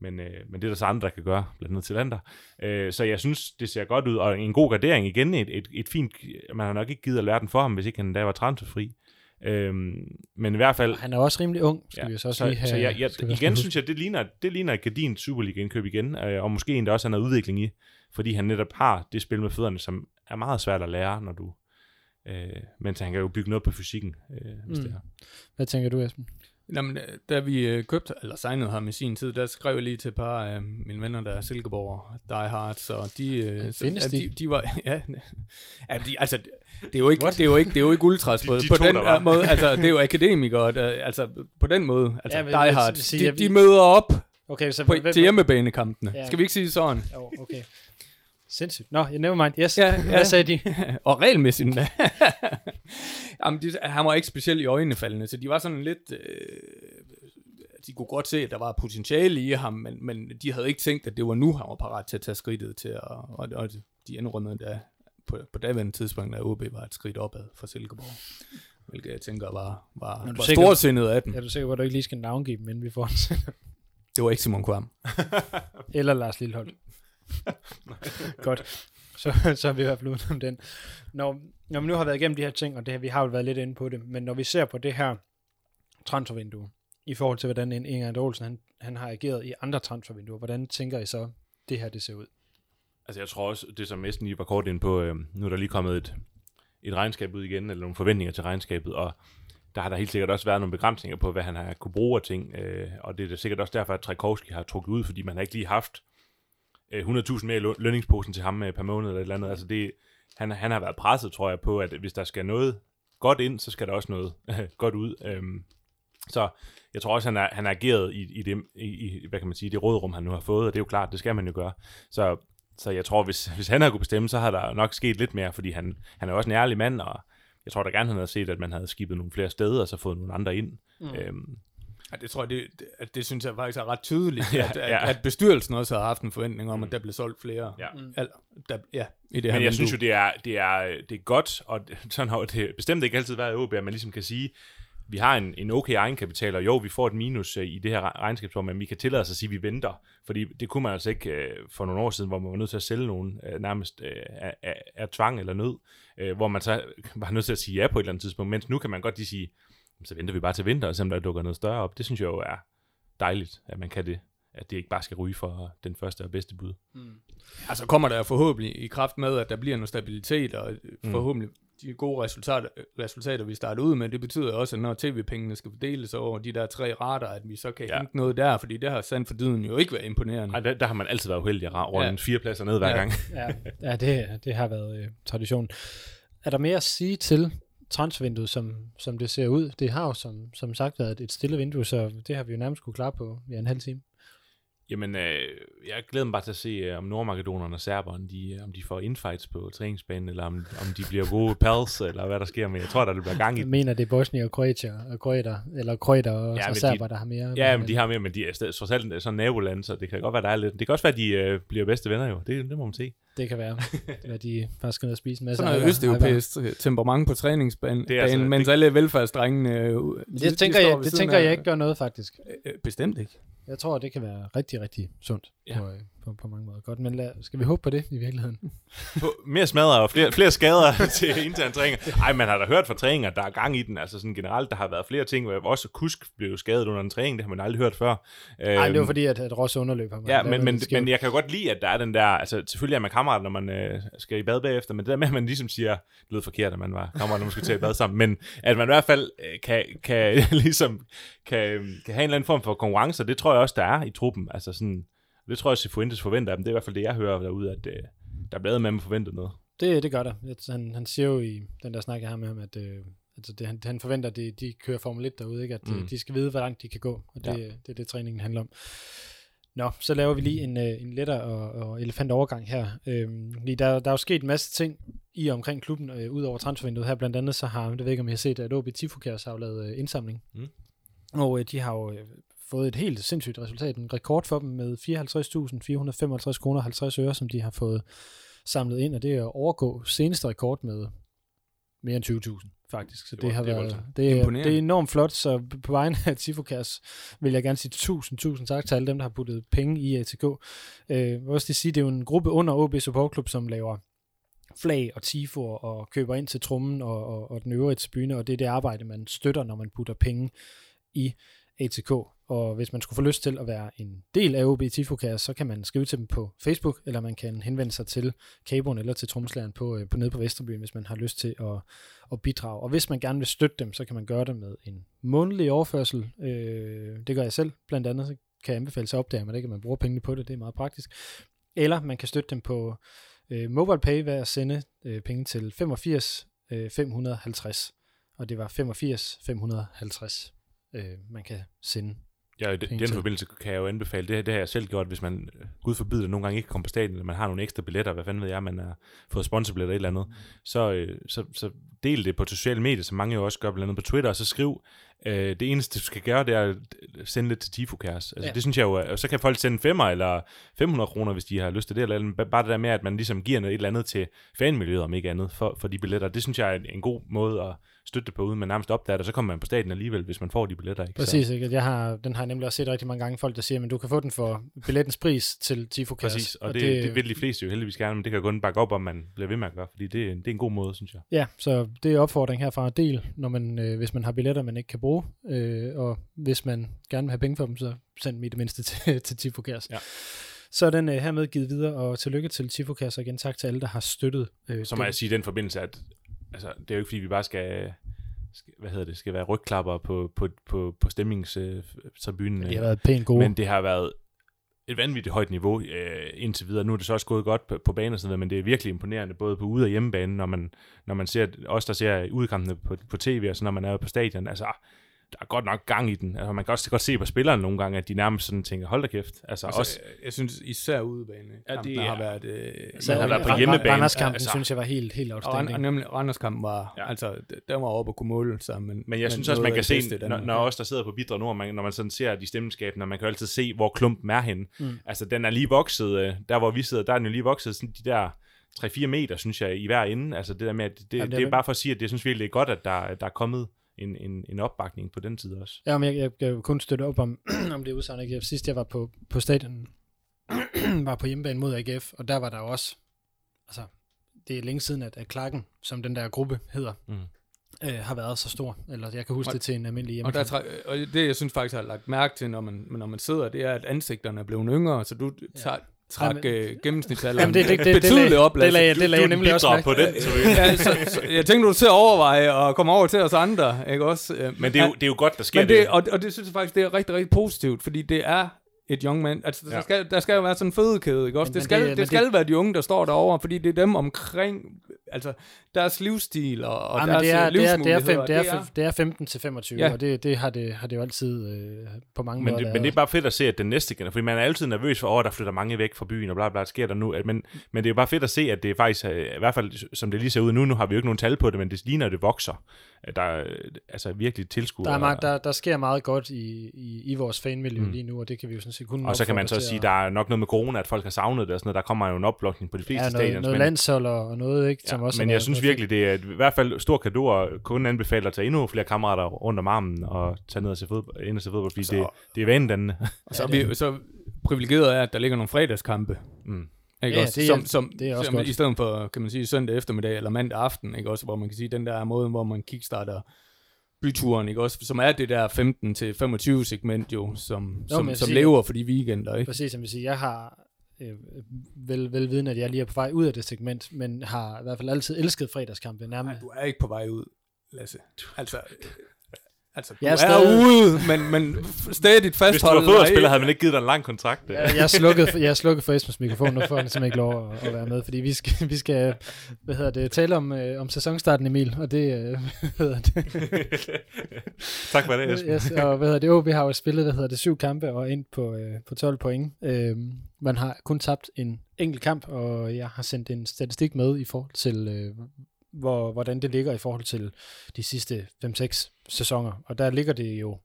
Men, øh, men det er der så andre, der kan gøre, blandt andet til andre. Øh, så jeg synes, det ser godt ud, og en god gradering igen, et, et, et fint, man har nok ikke givet at lære den for ham, hvis ikke han da var transferfri. Øh, men i hvert fald... Han er også rimelig ung, skal ja, vi så også så, lige have... Så jeg, jeg, igen også, synes jeg, det ligner, det ligner et gardint Superliga-indkøb igen, øh, og måske endda også har noget udvikling i, fordi han netop har det spil med fødderne, som er meget svært at lære, når du... Øh, mens han kan jo bygge noget på fysikken, øh, hvis mm. det er. Hvad tænker du, Esben? Jamen, da vi købte, eller signede ham i sin tid, der skrev jeg lige til et par af mine venner, der er Silkeborg, Die Hard, så de... Findes så, de? Ja, de, de var... Ja, ja de, altså, det er jo ikke, det er jo ikke, det er jo ikke ultrasport de, de på den der måde. Altså, det er jo akademikere, der, altså, på den måde. Altså, ja, men, Die Hard, sige, de, jeg, de møder op okay, så, på, hvem, til hjemmebanekampene. Ja. Skal vi ikke sige sådan? Jo, okay. Sindssygt. Nå, jeg never mind. Yes, ja, hvad ja. sagde de? Og regelmæssigt endda. Jamen, de, han var ikke specielt i øjnefaldende, så de var sådan lidt... Øh, de kunne godt se, at der var potentiale i ham, men, men de havde ikke tænkt, at det var nu, han var parat til at tage skridtet til. Og, og, og de indrømmede da, på, på daværende tidspunkt, at O B var et skridt opad for Silkeborg. Hvilket jeg tænker var, var, var storsindet af dem. Er du sikker på, at du ikke lige skal navngive dem, inden vi får den? Det var ikke Simon Kvam. Eller Lars Lilleholdt. Godt, så, så er vi i hvert fald uden om den. Når, når vi nu har været igennem de her ting, og det her, vi har jo været lidt inde på det, men når vi ser på det her transfervindue, i forhold til hvordan Inger Olsen han, han har ageret i andre transfervinduer, hvordan tænker I så, det her det ser ud? Altså jeg tror også, det som næsten lige var kort inde på, øh, nu er der lige kommet et, et regnskab ud igen, eller nogle forventninger til regnskabet, og der har der helt sikkert også været nogle begrænsninger på, hvad han har kunne bruge af ting, øh, og det er da sikkert også derfor, at Trajkovski har trukket ud, fordi man har ikke lige haft hundrede tusind mere i lø- lønningsposen til ham per måned eller et eller andet. Altså det, han, han har været presset, tror jeg, på, at hvis der skal noget godt ind, så skal der også noget godt ud. Øhm, så jeg tror også, han har han ageret i, i, det, i hvad kan man sige, det rådrum, han nu har fået, og det er jo klart, det skal man jo gøre. Så, så jeg tror, hvis, hvis han havde kunne bestemme, så har der nok sket lidt mere, fordi han, han er også en ærlig mand, og jeg tror da gerne, han havde set, at man havde skibet nogle flere steder, og så fået nogle andre ind. Mm. Øhm, Ja, det tror jeg, det, det, det synes jeg faktisk er ret tydeligt, ja, at, ja. at bestyrelsen også har haft en forventning om, at der blev solgt flere. Ja. Al, der, ja, i det her Men jeg vindu. synes jo, det er, det, er, det er godt, og sådan har det bestemt ikke altid været i O B, at man ligesom kan sige, vi har en, en okay egenkapital, og jo, vi får et minus i det her regnskabsår, men vi kan tillade os at sige, at vi venter. Fordi det kunne man altså ikke for nogle år siden, hvor man var nødt til at sælge nogen nærmest af, af, af tvang eller nød, hvor man så var nødt til at sige ja på et eller andet tidspunkt, mens nu kan man godt lige sige, så venter vi bare til vinter, og se om der dukker noget større op. Det synes jeg jo er, dejligt, at man kan det. At det ikke bare skal ryge for den første og bedste bud. Mm. Altså kommer der forhåbentlig i kraft med, at der bliver noget stabilitet, og forhåbentlig de gode resultater, resultater vi starter ud med, det betyder også, at når tv-pengene skal fordeles over de der tre rater, at vi så kan ja. hente noget der, fordi det har Sandfordiden jo ikke været imponerende. Ej, der, der har man altid været uheldig at runde ja. fire pladser ned hver ja. gang. ja, ja det, det har været øh, traditionen. Er der mere at sige til transfervinduet, som, som det ser ud? Det har jo som, som sagt været et stille vindue, så det har vi jo nærmest kunne klare på i ja, en halv time. Jamen, øh, jeg glæder mig bare til at se, om nordmakedonerne og serberne, de, om de får infights på træningsbanen, eller om, om de bliver gode pals, eller hvad der sker med. Jeg tror, der det bliver gang i. Jeg mener, det er Bosnien og Kroatier, og Kroater, eller Kroater og, ja, og serber, de, der har mere. Ja, men de har mere, men de er trods alt sådan så naboland, så det kan godt være, der er lidt. Det kan også være, de øh, bliver bedste venner jo. Det, det må man se. Det kan være, at de faktisk skal ned og spise en masse. Sådan noget østeuropæisk temperament på træningsbanen, altså, mens det, alle velfærdsdrengene... Øh, det de, tænker, de jeg, det tænker af, jeg ikke gør noget, faktisk. Øh, bestemt ikke. Jeg tror, det kan være rigtig, rigtig sundt ja. på, på, på mange måder. Godt, men lad, skal vi håbe på det i virkeligheden? På mere smadre og flere, flere skader til interne træninger. Ej, man har da hørt fra træninger, der er gang i den. Altså sådan generelt, der har været flere ting, hvor også Kusk blev skadet under en træning. Det har man aldrig hørt før. Nej, det var fordi, at, at Ross underløb ham. Ja, men, men, men jeg kan godt lide, at der er den der... Altså selvfølgelig er man kammerat, når man øh, skal i bad bagefter, men det der med, at man ligesom siger, det lød forkert, at man var kammerat, når man skulle til i bad sammen, men at man i hvert fald øh, kan, kan, ligesom, kan, kan have en eller anden form for konkurrence, det tror jeg også, der er i truppen. Altså sådan, det tror jeg, Cifuentes forventer af dem. Det er i hvert fald det, jeg hører derude, at øh, der bliver med, at man forventer noget. Det, det gør der. Han, han siger jo i den der snak, jeg har med ham, at øh, altså det, han, han forventer, at de, de kører Formel et derude, ikke? At de, mm. de skal vide, hvor langt de kan gå, og det, ja. det, det er det, træningen handler om. Nå, så laver vi lige en, en lettere og, og elefant overgang her. Øhm, lige der, der er jo sket en masse ting i og omkring klubben, øh, ud over transfervinduet her. Blandt andet så har, det ved ikke om I har set, at H B Tifokærs har lavet øh, indsamling. Mm. Og øh, de har jo øh, fået et helt sindssygt resultat. En rekord for dem med fireoghalvtreds tusind fire hundrede femoghalvtreds kroner og halvtreds øre, som de har fået samlet ind. Og det er at overgå seneste rekord med mere end tyve tusind. Faktisk, så det, det har det været det, det er enormt flot, så på vegne af Tifokærs vil jeg gerne sige tusind, tusind tak til alle dem, der har puttet penge i A T K. Øh, også det sige, det er jo en gruppe under O B Supportklub, som laver flag og tifo og køber ind til trommen og, og, og den øvrige tribune, og det er det arbejde, man støtter, når man putter penge i A T K. Og hvis man skulle få lyst til at være en del af O B Tifokærs, så kan man skrive til dem på Facebook, eller man kan henvende sig til Caboen eller til tromslageren på, på nede på Vesterbyen, hvis man har lyst til at, at bidrage. Og hvis man gerne vil støtte dem, så kan man gøre det med en månedlig overførsel. Øh, det gør jeg selv. Blandt andet så kan jeg anbefale sig at opdage, men det kan man bruge pengene på det. Det er meget praktisk. Eller man kan støtte dem på øh, MobilePay ved at sende øh, penge til femogfirs fem hundrede og halvtreds. Og det var femogfirs fem hundrede og halvtreds, øh, man kan sende. Ja, i den forbindelse kan jeg jo anbefale, det her, det har jeg selv gjort, hvis man, gud forbyder det, nogle gange ikke kommer på stadion, eller man har nogle ekstra billetter, hvad fanden ved jeg, man har fået sponsorbilletter eller et eller andet, mm. så, så, så del det på sociale medier, som mange jo også gør, blandt andet på Twitter, og så skriv, øh, det eneste du skal gøre, det er at sende lidt til Tifokærs. Altså ja. Det synes jeg jo, og så kan folk sende femmer eller fem hundrede kroner, hvis de har lyst til det, eller bare det der med, at man ligesom giver noget et eller andet til fanmiljøet, om ikke andet, for, for de billetter. Det synes jeg er en, en god måde at støtte det på, uden man nærmest opdager det, så kommer man på stadion alligevel, hvis man får de billetter. Ikke? Præcis, ikke? Jeg har, den har jeg nemlig også set rigtig mange gange, folk der siger, men du kan få den for billettens pris til Tifokærs. Præcis, og, og det, det, det vil de fleste jo heldigvis gerne, men det kan kun bakke op, om man bliver ved med at gøre, fordi det, det er en god måde, synes jeg. Ja, så det er opfordring herfra at del, når man, øh, hvis man har billetter, man ikke kan bruge, øh, og hvis man gerne vil have penge for dem, så send dem i det mindste til, til Tifokærs. Ja. Så er den øh, hermed givet videre, og tillykke til Tifokærs, og igen tak til alle, der har støttet. Øh, så må jeg sige den forbindelse, at altså, det er jo ikke, fordi vi bare skal, skal hvad hedder det, skal være rygklapper på, på, på, på stemningstribunen. Det har været pænt gode. Men det har været et vanvittigt højt niveau øh, indtil videre. Nu er det så også gået godt på, på banen og sådan noget, men det er virkelig imponerende, både på ude- og hjemmebane, når man, når man ser, os der ser udkampene på, på tv, og så når man er på stadion, altså... Der er godt nok gang i den. Altså, man kan også godt se på spillerne nogle gange, at de nærmest sådan tænker, hold da kæft. Altså, altså, også, jeg, jeg synes især udebane, ja, det der er, har været... Øh, så har været på hjemmebane. Randerskampen altså, synes jeg var helt, helt afstændig. Og nemlig Randerskampen var... Ja. Altså, der var oppe og kunne måle sig. Men, men jeg synes også, man kan se, når, når os der sidder på Bidre Nord, man, når man sådan ser de stemmeskabene, man kan altid se, hvor klumpen er henne. Mm. Altså, den er lige vokset. Der, hvor vi sidder, der er den jo lige vokset. Sådan de der... tre til fire meter, synes jeg, i hver ende. Altså, det der med, at det, Jamen, det, det er bare for at sige, at det synes virkelig godt, at der, der er kommet En, en, en opbakning på den tid også. Ja, men jeg, jeg, jeg kun støtte op om, om det udsagn A G F. Sidst jeg var på, på stadion, var på hjemmebane mod A G F, og der var der også, altså, det er længe siden, at, at Klakken, som den der gruppe hedder, mm. øh, har været så stor. Eller jeg kan huske og, det til en almindelig hjemmekamp. Og, og det, jeg synes faktisk, jeg har lagt mærke til, når man, når man sidder, det er, at ansigterne er blevet yngre, så du tager... Ja. Træk øh, gennemsnitsalderen betydeligt op. Det lagde jeg, jeg nemlig også med. På den, så ja, så, så, jeg tænkte, du til at overveje og komme over til os andre. Ikke også? Men det er jo, det er jo godt, der sker men det. det. Og, og det synes jeg faktisk, det er rigtig, rigtig positivt, fordi det er et young man. Altså, der, ja. skal, der skal jo være sådan en fødekæde, ikke også? Men, det skal, det, det skal det, være de unge, der står derovre, fordi det er dem omkring altså deres livsstil og, og ja, deres livsmuligheder. Det er femten til femogtyve, ja. Og det, det, har det har det jo altid øh, på mange men måder. Det, men det er bare fedt at se, at den næste generation, fordi man er altid nervøs for, at oh, der flytter mange væk fra byen, og bla bla, sker der nu. Men, men det er jo bare fedt at se, at det faktisk, i hvert fald som det lige ser ud nu, nu har vi jo ikke nogen tal på det, men det ligner, at det vokser. Der altså virkelig tilskuer. Der, meget, der, der sker meget godt i, i, i vores fanmiljø mm. lige nu, og det kan vi jo sådan set kun. Og så kan man så sige, at der er nok noget med corona, at folk har savnet det og sådan noget. Der kommer jo en opblokning på de fleste ja, stadions. Ja, noget men... landshold og noget, ikke? Ja, som også men jeg noget, synes noget virkelig, det er i hvert fald stor cadeau, og kun anbefaler at tage endnu flere kammerater rundt om armen og tage ned og se fodbold, ind og se fodbold, fordi så... det, det er vanedannende. Ja, og så er vi så privilegeret af, at der ligger nogle fredagskampe. Mm. Ikke ja, også? Som, som, det er også som, i stedet for, kan man sige, søndag eftermiddag eller mandag aften, ikke også, hvor man kan sige, den der måde, hvor man kickstarter byturen, ikke også, som er det der femten til femogtyve segment jo, som, Nå, som, som sige, lever for de weekender, ikke? Præcis, som jeg siger, jeg har øh, vel, vel viden, at jeg lige er på vej ud af det segment, men har i hvert fald altid elsket fredagskampe nærmest. Nej, du er ikke på vej ud, Lasse. Altså... Altså, jeg er, stadig... er ude, men, men stadig fastholder. Hvis du var fodboldspiller, havde man ikke givet dig en lang kontrakt. Ja, jeg er slukket for, jeg er slukket for Esmers mikrofon, nu får han simpelthen ikke lov at, at være med, fordi vi skal, vi skal hvad hedder det, tale om, øh, om sæsonstarten, Emil, og det øh, hedder det. Tak for det, Esmer. Yes, og hvad hedder det, O B har jo spillet, hvad hedder det, syv kampe og ind på, øh, på tolv point. Øh, man har kun tabt en enkelt kamp, og jeg har sendt en statistik med i forhold til... Øh, Hvor, hvordan det ligger i forhold til de sidste fem seks sæsoner. Og der ligger det jo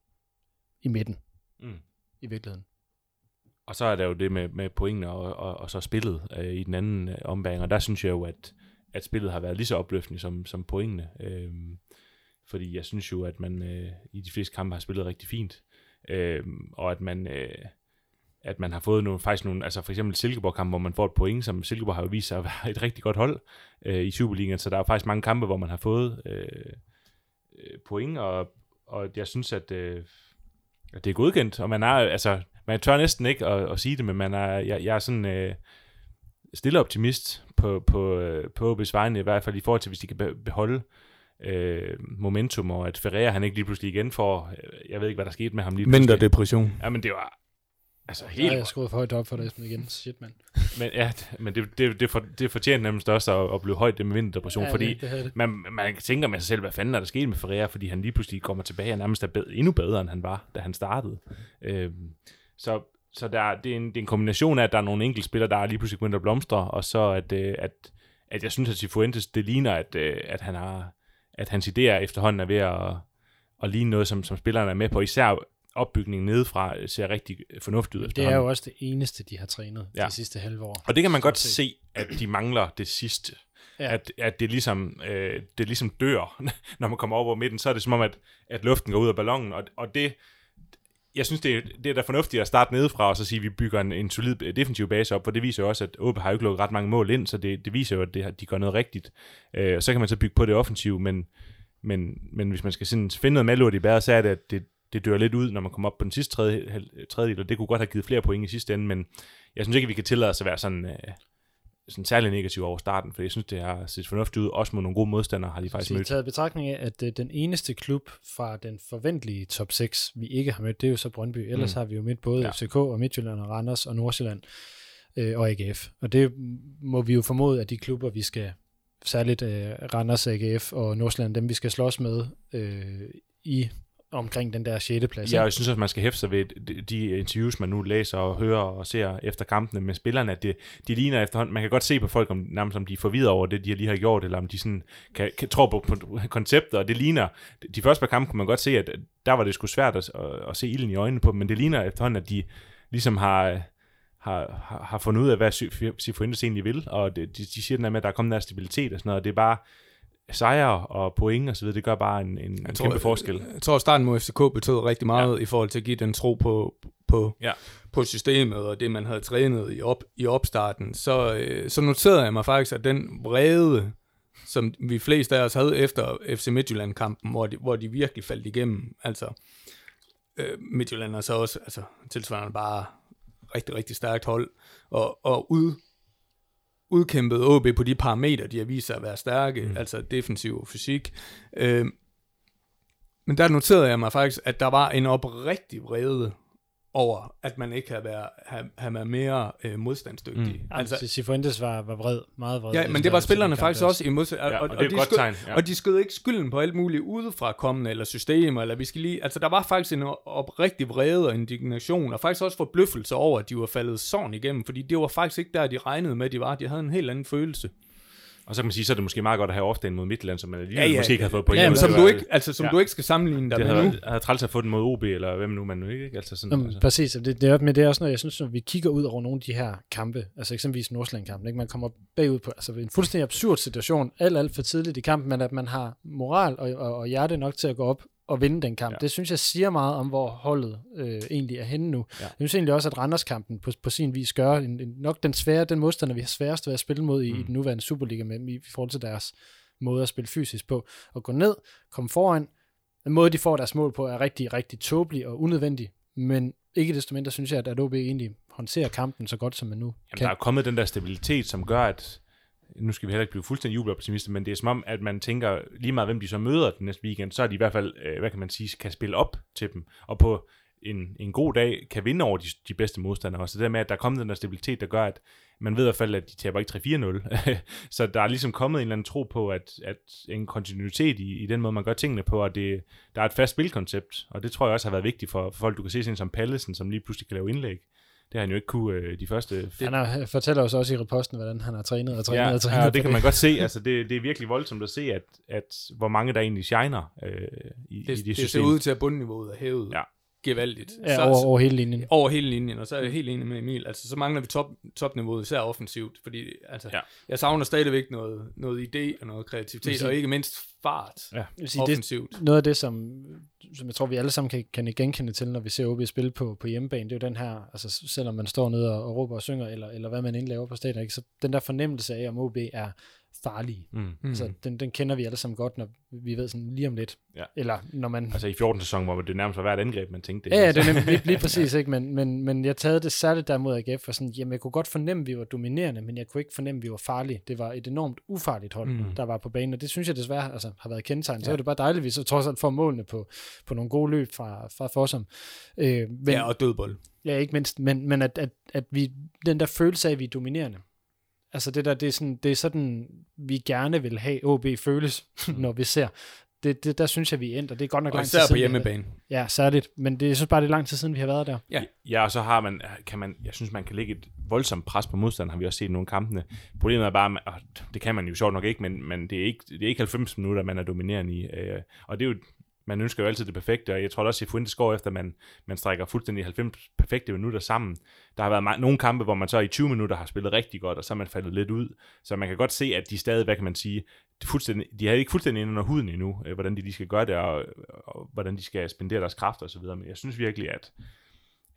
i midten, mm. i virkeligheden. Og så er der jo det med, med pointene og, og, og så spillet øh, i den anden øh, ombæring. Og der synes jeg jo, at, at spillet har været lige så opløftende som, som pointene. Øh, fordi jeg synes jo, at man øh, i de fleste kampe har spillet rigtig fint. Øh, og at man... Øh, at man har fået nogle, faktisk nogle, altså for eksempel Silkeborg-kampe, hvor man får et point, som Silkeborg har jo vist sig at være et rigtig godt hold øh, i Superligaen, så der er faktisk mange kampe, hvor man har fået øh, point, og, og jeg synes, at, øh, at det er godkendt, og man er, altså, man tør næsten ikke at, at sige det, men man er, jeg, jeg er sådan øh, stille optimist på, på, på O B's vegne, i hvert fald i forhold til, hvis de kan beholde øh, momentum, og at Ferreira, han ikke lige pludselig igen får, jeg ved ikke, hvad der skete med ham lige pludselig. Mindre depression. Ja, men det var altså helt... Nej, jeg skruede for højt op for dig igen. Shit, mand. Men, ja, men det, det, det, for, det fortjener nemlig også at, at blive højt det med vinterdepression, ja, fordi det, det. Man, man tænker med sig selv, hvad fanden er der sket med Ferreira, fordi han lige pludselig kommer tilbage og nærmest er bedre, endnu bedre, end han var, da han startede. Øhm, så så der, det, er en, det er en kombination af, at der er nogle enkeltspillere, der er lige pludselig begyndt at blomstre, og så at, at, at jeg synes, at Cifuentes, det ligner, at, at, han har, at hans idéer efterhånden er ved at, at ligne noget, som, som spillerne er med på, især opbygningen nedefra ser rigtig fornuftig ud. Det er jo også det eneste, de har trænet ja. de sidste halve år. Og det kan man godt se, at de mangler det sidste. Ja. At, at det, ligesom, øh, det ligesom dør, når man kommer over midten, så er det som om, at, at luften går ud af ballonen. Og, og det, jeg synes, det, det er da fornuftigt at starte nedefra, og så sige, at vi bygger en, en solid defensiv base op, for det viser jo også, at O B har jo ikke lukket ret mange mål ind, så det, det viser jo, at det, de gør noget rigtigt. Øh, og så kan man så bygge på det offensiv, men, men, men hvis man skal sådan finde noget malurt i bæret, så er det, at det det dør lidt ud, når man kommer op på den sidste tredje, tredjedel, og det kunne godt have givet flere point i sidste ende, men jeg synes ikke, at vi kan tillade os at være sådan, øh, sådan særlig negativ over starten, for jeg synes, det har set fornuftigt ud, også mod nogle gode modstandere har de faktisk mødt. Taget i betragtning af, at øh, den eneste klub fra den forventelige top seks, vi ikke har mødt, det er jo så Brøndby, ellers mm. har vi jo mødt både ja. F C K og Midtjylland og Randers og Nordsjælland øh, og A G F, og det må vi jo formode, at de klubber, vi skal, særligt øh, Randers, A G F og Nordsjælland, dem vi skal slås med øh, i omkring den der sjette plads. Ja, og jeg synes også, man skal hæfte sig ved de interviews, man nu læser og hører og ser efter kampene med spillerne, at det, de ligner efterhånden. Man kan godt se på folk, om, nærmest om de er forvirret over det, de lige har gjort, eller om de sådan kan, kan tror på, på koncepter, og det ligner. De første par kampe kunne man godt se, at der var det sgu svært at, at, at se ilden i øjnene på, men det ligner efterhånden, at de ligesom har... Har, har fundet ud af, hvad Cifuentes egentlig vil, og de, de siger den der med, at der er kommet der stabilitet og sådan noget, og det er bare sejre og point og så videre, det gør bare en, en, en tror, kæmpe forskel. Jeg, jeg tror, starten mod F C K betød rigtig meget ja. i forhold til at give den tro på, på, ja. på systemet og det, man havde trænet i, op, i opstarten. Så, øh, så noterede jeg mig faktisk, at den brede som vi fleste af os havde efter F C Midtjylland-kampen, hvor de, hvor de virkelig faldt igennem. Altså, øh, Midtjylland er så også altså, tilsvarende bare rigtig, rigtig stærkt hold, og, og ud, udkæmpede O B på de parametre, de har vist sig at være stærke, mm. altså defensiv og fysik. Øh, men der noterede jeg mig faktisk, at der var en oprigtig vrede over, at man ikke havde været, havde, havde været mere øh, modstandsdygtig. Mm. Altså, Cifuentes var, var vred, meget vred. Ja, men det var spillerne faktisk også i modstand. Og, ja, og, og, og, de skød, ja. og de skød ikke skylden på alt muligt udefrakommende, eller systemer, eller vi skal lige... Altså, der var faktisk en oprigtig vrede og indignation, og faktisk også forbløffelse over, at de var faldet sådan igennem, fordi det var faktisk ikke der, de regnede med, de var. De havde en helt anden følelse. Og så kan man sige, så er det måske meget godt at have ofte en mod Midtjylland, som man alligevel ja, ja, måske ikke har fået på. Ja, men som, du ikke, altså, som ja. du ikke skal sammenligne dig det med havde, nu. Det havde træls at få den mod O B, eller hvem nu man nu ikke. Altså sådan, Jamen, altså. Præcis, det, det er, men det er også noget, jeg synes, når vi kigger ud over nogle af de her kampe, altså eksempelvis Nordsjælland-kampen, ikke? Man kommer bagud på altså, en fuldstændig absurd situation, alt, alt for tidligt i kampen, men at man har moral og, og, og hjerte nok til at gå op og vinde den kamp. Ja. Det synes jeg siger meget om, hvor holdet øh, egentlig er henne nu. Ja. Jeg synes egentlig også, at Randers-kampen på, på sin vis gør en, en, nok den svære, den modstander, vi har sværest ved at spille mod i, mm. i den nuværende Superliga, med i forhold til deres måde at spille fysisk på. At gå ned, komme foran, den måde, de får deres mål på, er rigtig, rigtig tåbelig og unødvendig, men ikke desto mindre synes jeg, at O B egentlig håndterer kampen så godt, som man nu Jamen, kan. Der er kommet den der stabilitet, som gør, at nu skal vi heller ikke blive fuldstændig jubeloptimister, men det er som om, at man tænker lige meget, hvem de så møder den næste weekend, så er de i hvert fald, hvad kan man sige, kan spille op til dem, og på en, en god dag kan vinde over de, de bedste modstandere. Så det der med, at der er kommet den der stabilitet, der gør, at man ved i hvert fald, at de taber ikke tre fire nul. Så der er ligesom kommet en eller anden tro på, at, at en kontinuitet i, i den måde, man gør tingene på, og det, der er et fast spilkoncept, og det tror jeg også har været vigtigt for, for folk. Du kan se sådan som Pallesen, som lige pludselig kan lave indlæg. Det har han jo ikke kunne øh, de første... Han har, fortæller os også i reposten, hvordan han har trænet og trænet ja, og trænet. Ja, det kan man godt se. Altså, det, det er virkelig voldsomt at se, at, at hvor mange der egentlig shiner øh, i det, i det system. Det ser ud til, at bundniveauet er hævet ja. gevaldigt. Ja, så, over, over hele linjen. Over hele linjen, og så er jeg helt enig med Emil. Altså, så mangler vi top, topniveauet, især offensivt, fordi altså, ja. jeg savner stadigvæk noget, noget idé og noget kreativitet, sige, og ikke mindst fart ja. sige, offensivt. Det, noget af det, som... som jeg tror, vi alle sammen kan, kan genkende til, når vi ser O B spille på, på hjemmebane, det er jo den her, altså selvom man står nede og, og råber og synger, eller, eller hvad man indlaver på stadion, så den der fornemmelse af, om O B er farlige. Mm. Altså, den, den kender vi alle sammen godt, når vi ved sådan lige om lidt. Ja. Eller når man... Altså i fjorten sæson, hvor det nærmest var hvert angreb, man tænkte det. Ja, altså. ja det er nemlig lige, lige præcis, ikke? Men, men, men jeg taget det særligt der mod A G F, for sådan, jamen jeg kunne godt fornemme, at vi var dominerende, men jeg kunne ikke fornemme, at vi var farlige. Det var et enormt ufarligt hold, mm. der var på banen, og det synes jeg desværre altså, har været kendetegnet. Så ja. er det bare dejligt, at vi så trods alt får målene på, på nogle gode løb fra, fra Fossum. Øh, men, ja, og dødbold. Ja, ikke mindst, men, men at, at, at vi, den der følelse af, at vi er dominerende, altså det der, det er sådan, det er sådan vi gerne vil have O B føles, når vi ser. Det, det der synes jeg, vi ændrer. Det er godt nok og langt til siden. Især på hjemmebane. Ja, særligt. Men det, jeg synes bare, det er lang tid siden, vi har været der. Ja, ja og så har man, kan man, jeg synes, man kan lægge et voldsomt pres på modstanden, har vi også set i nogle kampene. Problemet er bare, at det kan man jo sjovt nok ikke, men, men det, er ikke, det er ikke halvfems minutter, man er dominerende i. Øh, og det er jo, man ønsker jo altid det perfekte, og jeg tror også, at Cifuentes går efter, at man, man strækker fuldstændig halvfems perfekte minutter sammen. Der har været ma- nogle kampe, hvor man så i tyve minutter har spillet rigtig godt, og så er man faldet lidt ud. Så man kan godt se, at de stadig, hvad kan man sige, fuldstændig, de har ikke fuldstændig inde under huden endnu, øh, hvordan de lige skal gøre det, og, og, og hvordan de skal spendere deres kræfter osv. Men jeg synes virkelig, at,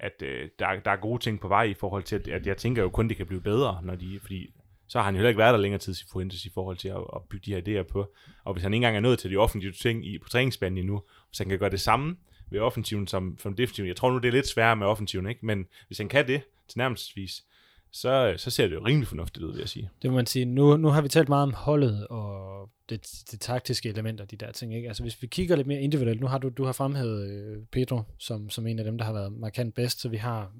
at øh, der, der er gode ting på vej i forhold til, at, at jeg tænker jo kun, det kan blive bedre, når de, fordi så har han jo heller ikke været der længere tid, Cifuentes, i forhold til at, at bygge de her idéer på. Og hvis han ikke engang er nået til de offensive ting i, på træningsbanen endnu, så han kan gøre det samme ved offensiven som, som defensiven. Jeg tror nu, det er lidt sværere med offensiven, ikke? Men hvis han kan det tilnærmelsesvis, så, så ser det jo rimelig fornuftigt ud, vil jeg sige. Det må man sige. Nu, nu har vi talt meget om holdet og det, det taktiske element og de der ting, ikke? Altså hvis vi kigger lidt mere individuelt, nu har du, du har fremhævet Pedro som, som en af dem, der har været markant bedst, så vi har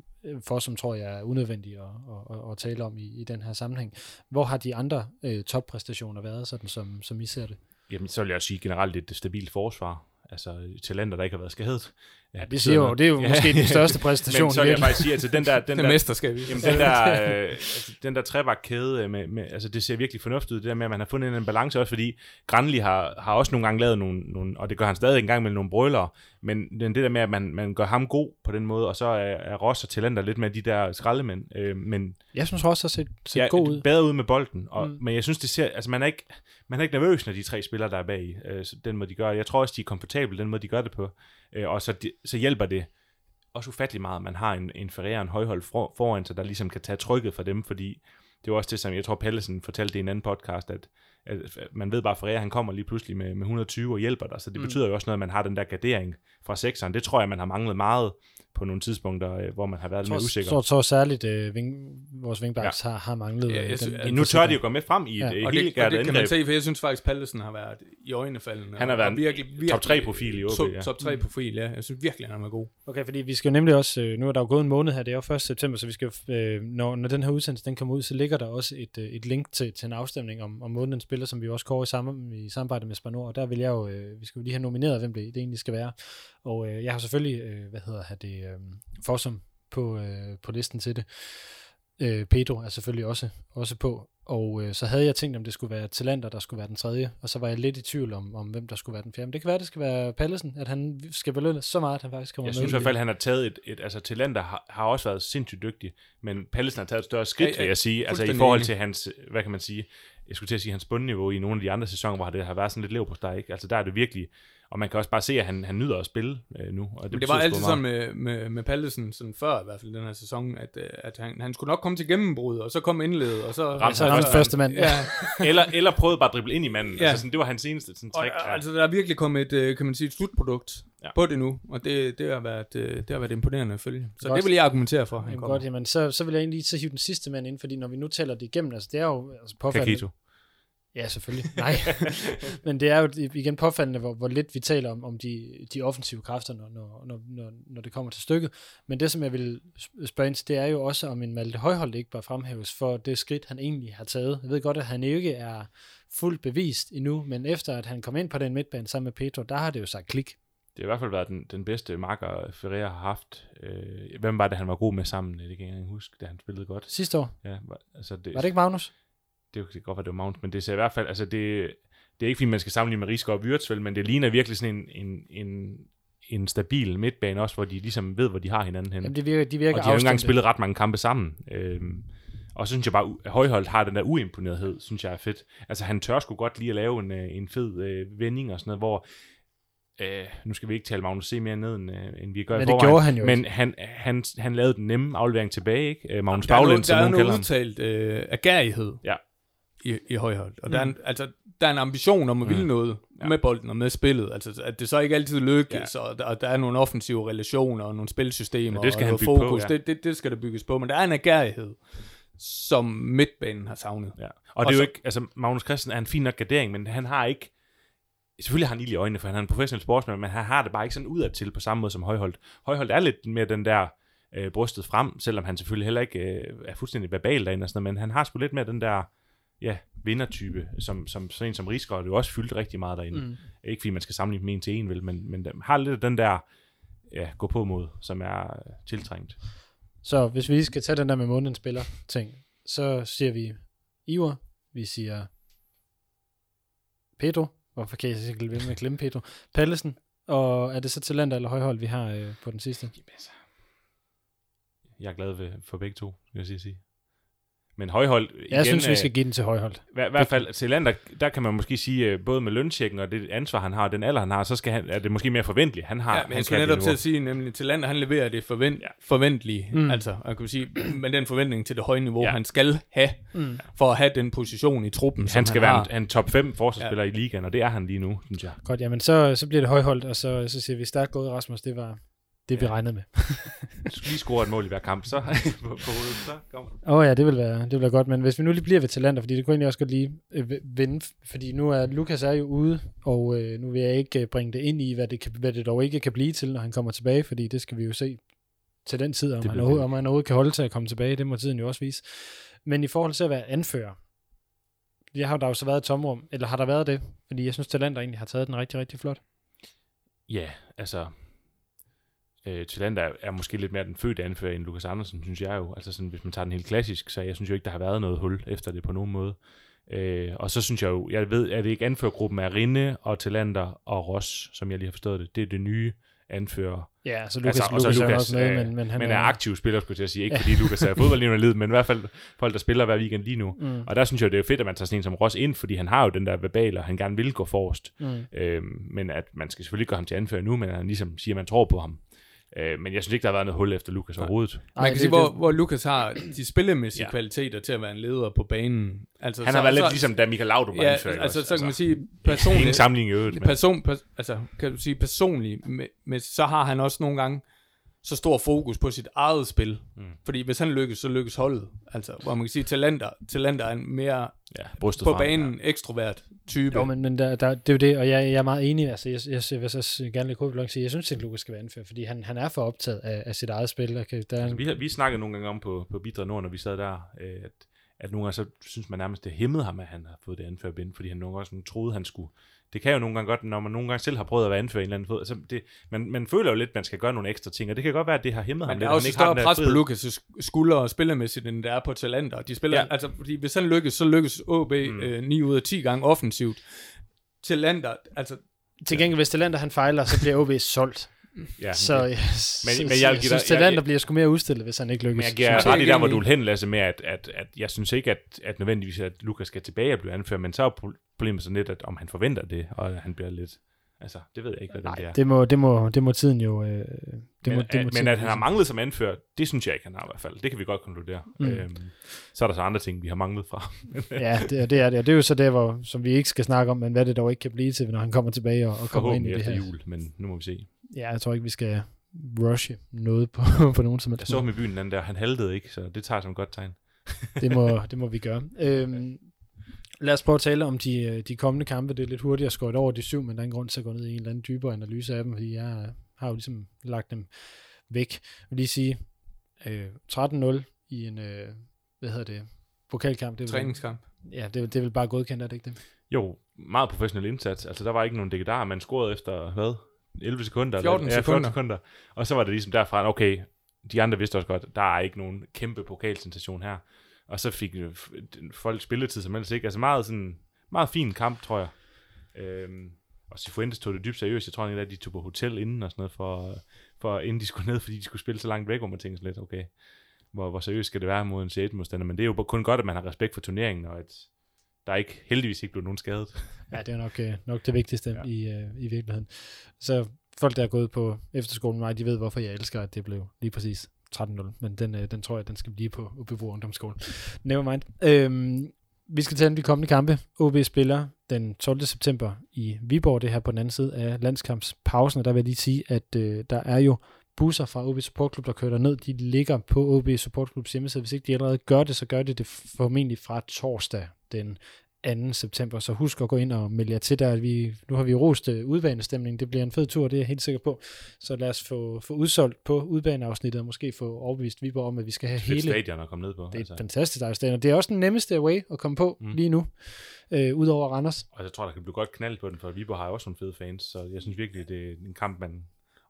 for som tror jeg er unødvendigt at, at, at tale om i, i den her sammenhæng. Hvor har de andre øh, toppræstationer været, sådan som, som I ser det? Jamen, så vil jeg sige generelt et stabilt forsvar. Altså talenter, der ikke har været skadet. Ja, det siger jo, det er jo ja. måske den største præstation. Men så vil jeg bare sige, altså den der... Den det der, mesterskab. Jamen, den der, øh, altså, den der trebakkæde, med, med, altså det ser virkelig fornuftigt ud, det der med, at man har fundet en balance også, fordi Granli har, har også nogle gange lavet nogle, nogle, og det gør han stadig en gang med nogle brølere, men det der med, at man, man gør ham god på den måde, og så er, er Ross og talenter lidt med de der skraldemænd. Øh, men, jeg synes Ross har set, set ja, god ud. Bedre ud med bolden, og, mm. men jeg synes, det ser, altså man er, ikke, man er ikke nervøs, når de tre spillere, der er bag i, øh, den måde de gør. Jeg tror også, de er komfortable, den måde de gør det på. Og så, de, så hjælper det også ufattelig meget, at man har en, en Ferreira, en Højholdt for, foran sig, der ligesom kan tage trykket fra dem, fordi det er også det, som jeg tror Pallesen fortalte i en anden podcast, at, man ved bare, at Ferreira, han kommer lige pludselig med, med et hundrede og tyve og hjælper dig, så det mm. betyder jo også noget, at man har den der gardering fra sekseren. Det tror jeg, man har manglet meget på nogle tidspunkter, hvor man har været lidt usikker. Så så særligt øh, ving, vores wingbacks ja. har, har manglet. Ja, jeg, den, jeg, den, nu tør de jo gå med frem i ja. et, et og det, helt og det kan man se, for jeg synes faktisk, Pallesen har været i øjnefaldene. Han har været virkelig, virkelig, top tre-profil i O B. Top, ja. top tre-profil, ja. Jeg synes virkelig, han er god. Okay, fordi vi skal jo nemlig også, nu er der jo gået en måned her, det er jo første september, så vi skal jo, når, når den her udsendelse den kommer ud, så ligger der også et, et link til, til en afstemning om, om månedens spiller, som vi også kører i, sammen, i samarbejde med Spar Nord, og der vil jeg jo, vi skal jo lige have nomineret, hvem det, det egentlig skal være. Og øh, jeg har selvfølgelig, øh, hvad hedder her det, øh, Fossum på, øh, på listen til det. Øh, Pedro er selvfølgelig også, også på. Og øh, så havde jeg tænkt, om det skulle være Talander, der skulle være den tredje. Og så var jeg lidt i tvivl om, om hvem der skulle være den fjerde. Men det kan være, det skal være Pallesen, at han skal belønnes så meget, at han faktisk kommer med. Jeg synes i hvert fald, han har taget et... et altså, Talander har, har også været sindssygt dygtig, men Pallesen har taget et større skridt, ja, ja, vil jeg sige. Altså, i forhold til hans... Hvad kan man sige? Jeg skulle til at sige, hans bundniveau i nogle af de andre sæsoner, hvor det har været sådan lidt leverpostej, ikke? Altså, der er det virkelig... Og man kan også bare se, at han, han nyder at spille øh, nu. Og det, det var altid sådan med, med, med Pallesen, sådan før i hvert fald den her sæson, at, at han, han skulle nok komme til gennembrud, og så kom indledet, og så... Ramte han også første mand. Ja. eller, eller prøvede bare at drible ind i manden. Ja. Altså, sådan, det var hans seneste sådan, trick. Og, altså, der er virkelig kommet et, kan man sige, et slutprodukt ja. på det nu, og det, det, har, været, det har været imponerende at følge. Så godt. Det vil jeg argumentere for. Jamen, godt, jamen, så, så vil jeg egentlig så hive den sidste mand ind, fordi når vi nu tæller det igennem, altså, det er jo altså, påfaldende... Kakito. Ja, selvfølgelig. Nej. Men det er jo igen påfaldende, hvor, hvor lidt vi taler om, om de, de offensive kræfter, når, når, når, når det kommer til stykket. Men det, som jeg vil spørge ind til, det er jo også, om en Malte Højholdt ikke bare fremhæves for det skridt, han egentlig har taget. Jeg ved godt, at han ikke er fuldt bevist endnu, men efter at han kom ind på den midtbane sammen med Pedro, der har det jo sagt klik. Det har i hvert fald været den, den bedste marker, Ferreira har haft. Øh, hvem var det, han var god med sammen? Det kan jeg ikke huske, da han spillede godt. Sidste år? Ja, altså det... Var det ikke Magnus? Det kan godt være, det var Mount, men det er i hvert fald, altså det, det er ikke, fordi man skal sammenligne med Rigsgaard og Wirtsfeld, men det ligner virkelig sådan en, en, en, en stabil midtbane også, hvor de ligesom ved, hvor de har hinanden henne. Jamen, det virker, de virker og de har jo engang spillet ret mange kampe sammen. Øhm, og så synes jeg bare, at Højholdt har den der uimponerethed, synes jeg er fedt. Altså han tør sgu godt lige at lave en, en fed øh, vending og sådan noget, hvor øh, nu skal vi ikke tale Magnus C mere ned, end, øh, end vi gør i forvejen. Han men han, han, han lavede den nemme aflevering tilbage, ikke? Magnus Baglind, som hun kalder ham. Der er noget udtalt øh, agerighed. Ja. i, i Højholdt. Og mm. der, er en, altså, der er en ambition om at ville mm. noget ja. med bolden og med spillet. Altså, at det så ikke altid lykkes, ja. og der, der er nogle offensive relationer og nogle spilsystemer og noget fokus. På, ja. det, det, det skal der bygges på, men der er en agerighed, som midtbanen har savnet. Ja. Og, og det er så, jo ikke, altså Magnus Christensen er en fin nok gardering, men han har ikke, selvfølgelig har han ild i øjnene, for han er en professionel sportsmand, men han har det bare ikke sådan udadtil på samme måde som Højholdt. Højholdt er lidt mere den der øh, brystet frem, selvom han selvfølgelig heller ikke øh, er fuldstændig verbal derinde og sådan noget, men han har sgu lidt mere den der ja, vindertype, som, som sådan en som Rigsgaard, det jo også fyldt rigtig meget derinde. Mm. Ikke fordi man skal sammenligne dem en til en, vel, men, men har lidt den der ja, gå på mod, som er tiltrængt. Så hvis vi skal tage den der med månedens spiller ting, så siger vi Iver, vi siger Pedro, hvorfor kan jeg ikke blive med at glemme Pedro, Pallesen, og er det så Talander eller Højholdt, vi har øh, på den sidste? Jeg er glad ved, for begge to, vil jeg sige. Men Højholdt... Igen, jeg synes, vi skal give den til Højholdt. I hver, hvert fald til Lander, der kan man måske sige, både med lønchecken og det ansvar, han har, og den alder, han har, så skal han, er det måske mere forventeligt. Han har, ja, men han skal netop til at sige, nemlig til Lander, han leverer det forvent, ja. forventelige. Mm. Altså, man kan sige, men den forventning til det høje niveau, ja. han skal have, mm. for at have den position i truppen, som han skal han være en, en top fem forsvarsspiller ja. i ligaen, og det er han lige nu, synes jeg. Godt, jamen så, så bliver det Højholdt, og så, så siger vi stærkt gået, Rasmus, det var... Det vi ja. regnede med. Du skal lige score et mål i hver kamp, så på, på hovedet, så kommer du. Åh oh ja, det vil, være, det vil være godt, men hvis vi nu lige bliver ved Talander, fordi det kunne egentlig også godt lige øh, vende, fordi nu er Lukas er jo ude, og øh, nu vil jeg ikke bringe det ind i, hvad det, kan, hvad det dog ikke kan blive til, når han kommer tilbage, fordi det skal vi jo se til den tid, om han overhovedet kan holde til at komme tilbage, det må tiden jo også vise. Men i forhold til at være anfører, jeg har der jo så været et tomrum, eller har der været det? Fordi jeg synes, Talander egentlig har taget den rigtig, rigtig flot. Ja, altså... Øh, Talander er, er måske lidt mere den fødte anfører end Lukas Andersen, synes jeg jo. Altså sådan, hvis man tager den helt klassisk, så jeg synes jo ikke, der har været noget hul efter det på nogen måde. Øh, og så synes jeg jo, jeg ved, at det ikke anførergruppen er Rine og Talander og Ross, som jeg lige har forstået det. Det er det nye anfører. Ja, så Lukas, altså, Lukas, Lukas er også med, øh, men, men han men er, er aktiv spiller, skulle jeg sige. Ikke fordi Lukas er fodboldlignende, men i hvert fald folk, der spiller hver weekend lige nu. Mm. Og der synes jeg, det er fedt, at man tager sådan en som Ross ind, fordi han har jo den der verbal, og han gerne vil gå forrest. Mm. Øh, men at man skal selvfølgelig gøre ham til anfører nu, men han ligesom siger, at man tror på ham. Øh, men jeg synes ikke, der har været noget hul efter Lukas overhovedet. Ej, man kan sige, hvor, hvor Lukas har de spillemæssige ja. kvaliteter til at være en leder på banen. Altså, han har så, været så, lidt ligesom, da Michael Laudrup var ja, indført. Altså, så kan man sige, personligt, sammenligning i øvrigt, person, pers, altså, kan du sige, personligt, med, med, så har han også nogle gange så stor fokus på sit eget spil. Mm. Fordi hvis han lykkes, så lykkes holdet. Altså, hvor man kan sige, talenter, talenter er en mere ja, på banen ja. ekstrovert type. Jo, men, men der, der, det er jo det, og jeg, jeg er meget enig. Altså, jeg, jeg, jeg vil så gerne lige kort sige, jeg synes, at Lukas skal være anført, fordi han, han er for optaget af, af sit eget spil. Okay, der... altså, vi, har, vi snakkede nogle gange om på, på Bidre Nord, når vi sad der, at, at nogle gange så synes man nærmest, det hæmmede ham, at han har fået det anførbind, fordi han nogle gange sådan, troede, han skulle. Det kan jo nogle gange godt, når man nogle gange selv har prøvet at være anfører i en eller anden fod. Altså det, man, man føler jo lidt, at man skal gøre nogle ekstra ting, og det kan godt være, at det har hæmmet ham lidt. Men der er også større pres på Lukas' skuldre og spillermæssigt, end der er på talenter. De spiller, ja. altså, fordi hvis han lykkes, så lykkes O B mm. øh, ni ud af ti gange offensivt. Talenter, altså... Til gengæld, hvis talenter han fejler, så bliver O B solgt. Ja, så ja. Men, så, men jeg, jeg synes, at talenter bliver sgu mere udstillet, hvis han ikke lykkes. Men jeg giver ret i der, hvor du vil hen, Lasse, med, at, at, at jeg synes ikke, at, at nødvendigvis, at Lukas skal tilbage og blive anført, men så er problemet sådan lidt, at om han forventer det, og han bliver lidt... Altså, det ved jeg ikke, hvad det, nej, det er. Det må, det, må, det må tiden jo... Øh, det men, må, det at, må tiden men at han har manglet som anfører, det synes jeg ikke, han har i hvert fald. Det kan vi godt konkludere. Mm. Øhm, så er der så andre ting, vi har manglet fra. ja, det, det er det. Og det er jo så det, hvor, som vi ikke skal snakke om, men hvad det dog ikke kan blive til, når han kommer tilbage og, og kommer ind i det her. Forhåbentlig efter jul, men nu må vi se. Ja, jeg tror ikke, vi skal rushe noget på, på nogen som helst. Jeg så ham i byen den anden der. Han haltede ikke, så det tager som et godt tegn. det, må, det må vi gøre. Øhm, Lad os prøve at tale om de, de kommende kampe. Det er lidt hurtigt at skåret over de syv, men der er en grund til at gå ned i en eller anden dybere analyse af dem, fordi jeg har jo ligesom lagt dem væk. Jeg vil lige sige øh, tretten nul i en, øh, hvad hedder det, pokalkamp. Det træningskamp. Vel, ja, det, det er vel bare godkendt, er det ikke det? Jo, meget professionel indsats. Altså, der var ikke nogen dikkedarer. Man scorede efter, hvad? elleve sekunder? fjorten, eller, ja, fjorten sekunder. fjorten sekunder. Og så var det ligesom derfra, okay, de andre vidste også godt, der er ikke nogen kæmpe pokalsensation her. Og så fik folk spilletid som helst ikke. Altså meget sådan, meget fin kamp, tror jeg. Øhm, og Cifuentes tog det dybt seriøst. Jeg tror ikke, at de tog på hotel inden og sådan noget, for, for inden de skulle ned, fordi de skulle spille så langt væk, hvor man tænkte lidt, okay, hvor, hvor seriøst skal det være mod en C et-modstander? Men det er jo kun godt, at man har respekt for turneringen, og at der ikke heldigvis ikke blev nogen skadet. ja, det er nok, nok det vigtigste ja. i, øh, i virkeligheden. Så folk, der er gået på efterskolen med mig, de ved, hvorfor jeg elsker, at det blev lige præcis tretten nul, men den, øh, den tror jeg, den skal blive på O B Ungdomsskolen. Nevermind. Øhm, vi skal tage de kommende kampe. O B spiller den tolvte september i Viborg, det her på den anden side af landskampspausen, og der vil jeg lige sige, at øh, der er jo busser fra O B Supportklub, der kører derned. De ligger på O B Supportklubs hjemmeside. Hvis ikke de allerede gør det, så gør de det formentlig fra torsdag den anden september, så husk at gå ind og melde jer til der. Vi, nu har vi rost øh, udbanestemningen, det bliver en fed tur, det er jeg helt sikker på. Så lad os få, få udsolgt på udbaneafsnittet, og måske få overbevist Viborg om, at vi skal have hele... Det er et stadion at komme ned på. Det er altså et fantastisk stadion, og det er også den nemmeste way at komme på mm. lige nu, øh, ud over Randers. Og jeg tror, der kan blive godt knald på den, for Viborg har også nogle fede fans, så jeg synes virkelig, det er en kamp, man...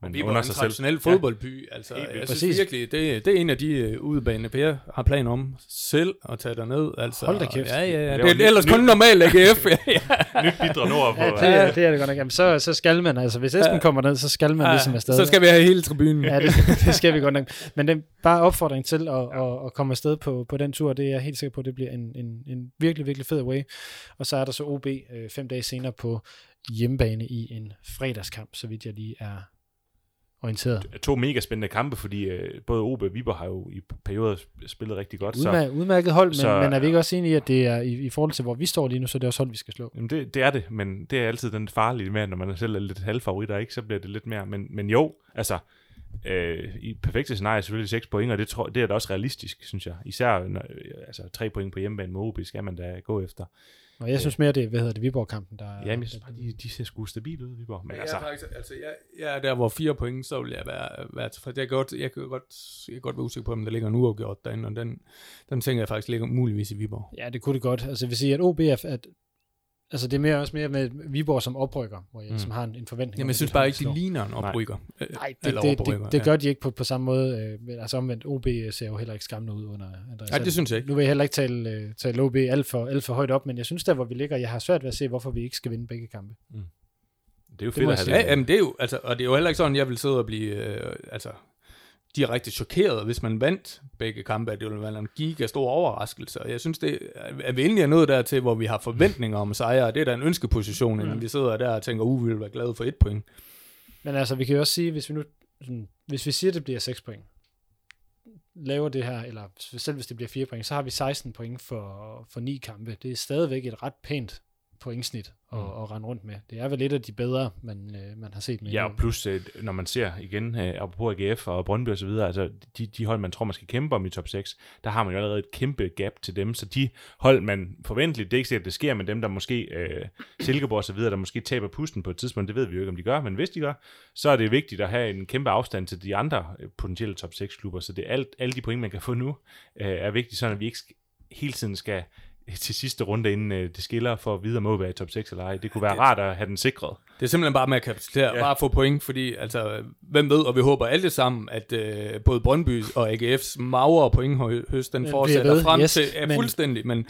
Men Viborg er en traditionel fodboldby, ja. altså jeg Præcis. synes virkelig, det, det er en af de uh, udebaner, Per har planer om selv at tage derned. Altså, hold da kæft. Ja, ja, ja. Det, det er ellers nyt, kun normalt A G F. ja. Nyt Bidre Nord. Ja, det er det, er det godt nok. Jamen, så, så skal man, altså hvis Esben ja. kommer ned, så skal man ja. ligesom afsted. Så skal vi have hele tribunen. ja, det, det skal vi godt nok. Men det er bare opfordring til at, ja. at komme afsted på, på den tur, det er jeg helt sikker på, det bliver en, en, en virkelig, virkelig fed way. Og så er der så O B øh, fem dage senere på hjemmebane i en fredagskamp, så vidt jeg lige er... orienteret. To mega spændende kampe, fordi øh, både O B og Viborg har jo i perioder spillet rigtig godt. Udmærket, så, udmærket hold, men, så, men er vi ikke også enige i, at det er i, i forhold til, hvor vi står lige nu, så er det også hold, vi skal slå? Jamen det, det er det, men det er altid den farlige med, når man selv er lidt halvfavoritter, ikke, så bliver det lidt mere. Men, men jo, altså, øh, i perfekte scenarie selvfølgelig seks point, og det, tror, det er da også realistisk, synes jeg. Især når, altså, tre point på hjemmebane med O B skal man da gå efter. Og jeg synes mere, det hvad hedder det, Viborg-kampen, der... Jamen, jeg synes bare, de, de ser sgu stabilt ud, Viborg. Men jeg altså... Er faktisk, altså, jeg, jeg er der, hvor fire point, så vil jeg være, være tilfreds. Jeg kan godt, jeg kan godt, jeg kan godt være usikker på, om der ligger en uafgjort derinde, og den, den tænker jeg faktisk ligger muligvis i Viborg. Ja, det kunne det godt. Altså, jeg vil sige, at O B er... At, altså, det er mere, også mere med Viborg som oprykker, hvor jeg, mm. som har en, en forventning. Jamen, jeg synes bare ikke, de ligner en oprykker. Nej, Nej det, det, det, det, det gør de ikke på, på samme måde. Øh, altså omvendt, O B ser jo heller ikke skræmmende ud under Andreas. Nej, det synes jeg ikke. Nu vil jeg heller ikke tale, tale O B alt for, alt for højt op, men jeg synes der, hvor vi ligger, jeg har svært ved at se, hvorfor vi ikke skal vinde begge kampe. Mm. Det er jo fedt at have det. Ja, jamen, det er jo, altså, og det er jo heller ikke sådan, jeg vil sidde og blive... Øh, altså direkte chokeret, hvis man vandt begge kampe, at det ville være en gigastor overraskelse. Jeg synes, det er vi endelig er nået dertil, hvor vi har forventninger om sejre, og det er da en ønskeposition, mm. inden vi sidder der og tænker, uh, vi vil være glade for et point. Men altså, vi kan jo også sige, hvis vi nu sådan, hvis vi siger, det bliver seks point, laver det her, eller selv hvis det bliver fire point, så har vi seksten point for, for ni kampe. Det er stadigvæk et ret pænt pointsnit at, mm. at rende rundt med. Det er vel lidt af de bedre, man, man har set med. Ja, og plus, når man ser igen, apropos A G F og Brøndby og så videre, altså de, de hold, man tror, man skal kæmpe om i top seks, der har man jo allerede et kæmpe gap til dem, så de hold, man forventeligt, det er ikke sikkert, det sker, men dem, der måske, øh, Silkeborg og så videre, der måske taber pusten på et tidspunkt, det ved vi jo ikke, om de gør, men hvis de gør, så er det vigtigt at have en kæmpe afstand til de andre potentielle top seks-klubber, så det er alt, alle de point, man kan få nu, øh, er vigtigt, sådan at vi ikke hele tiden skal til sidste runde, inden det skiller for at vide, om O B er i top seks eller ej. Det kunne være det, rart at have den sikret. Det er simpelthen bare med at kapacitere, ja. Bare få point, fordi altså, hvem ved, og vi håber alle sammen, at uh, både Brøndby og A G F's magre pointhøst, den fortsætter frem yes, til uh, men... fuldstændig, men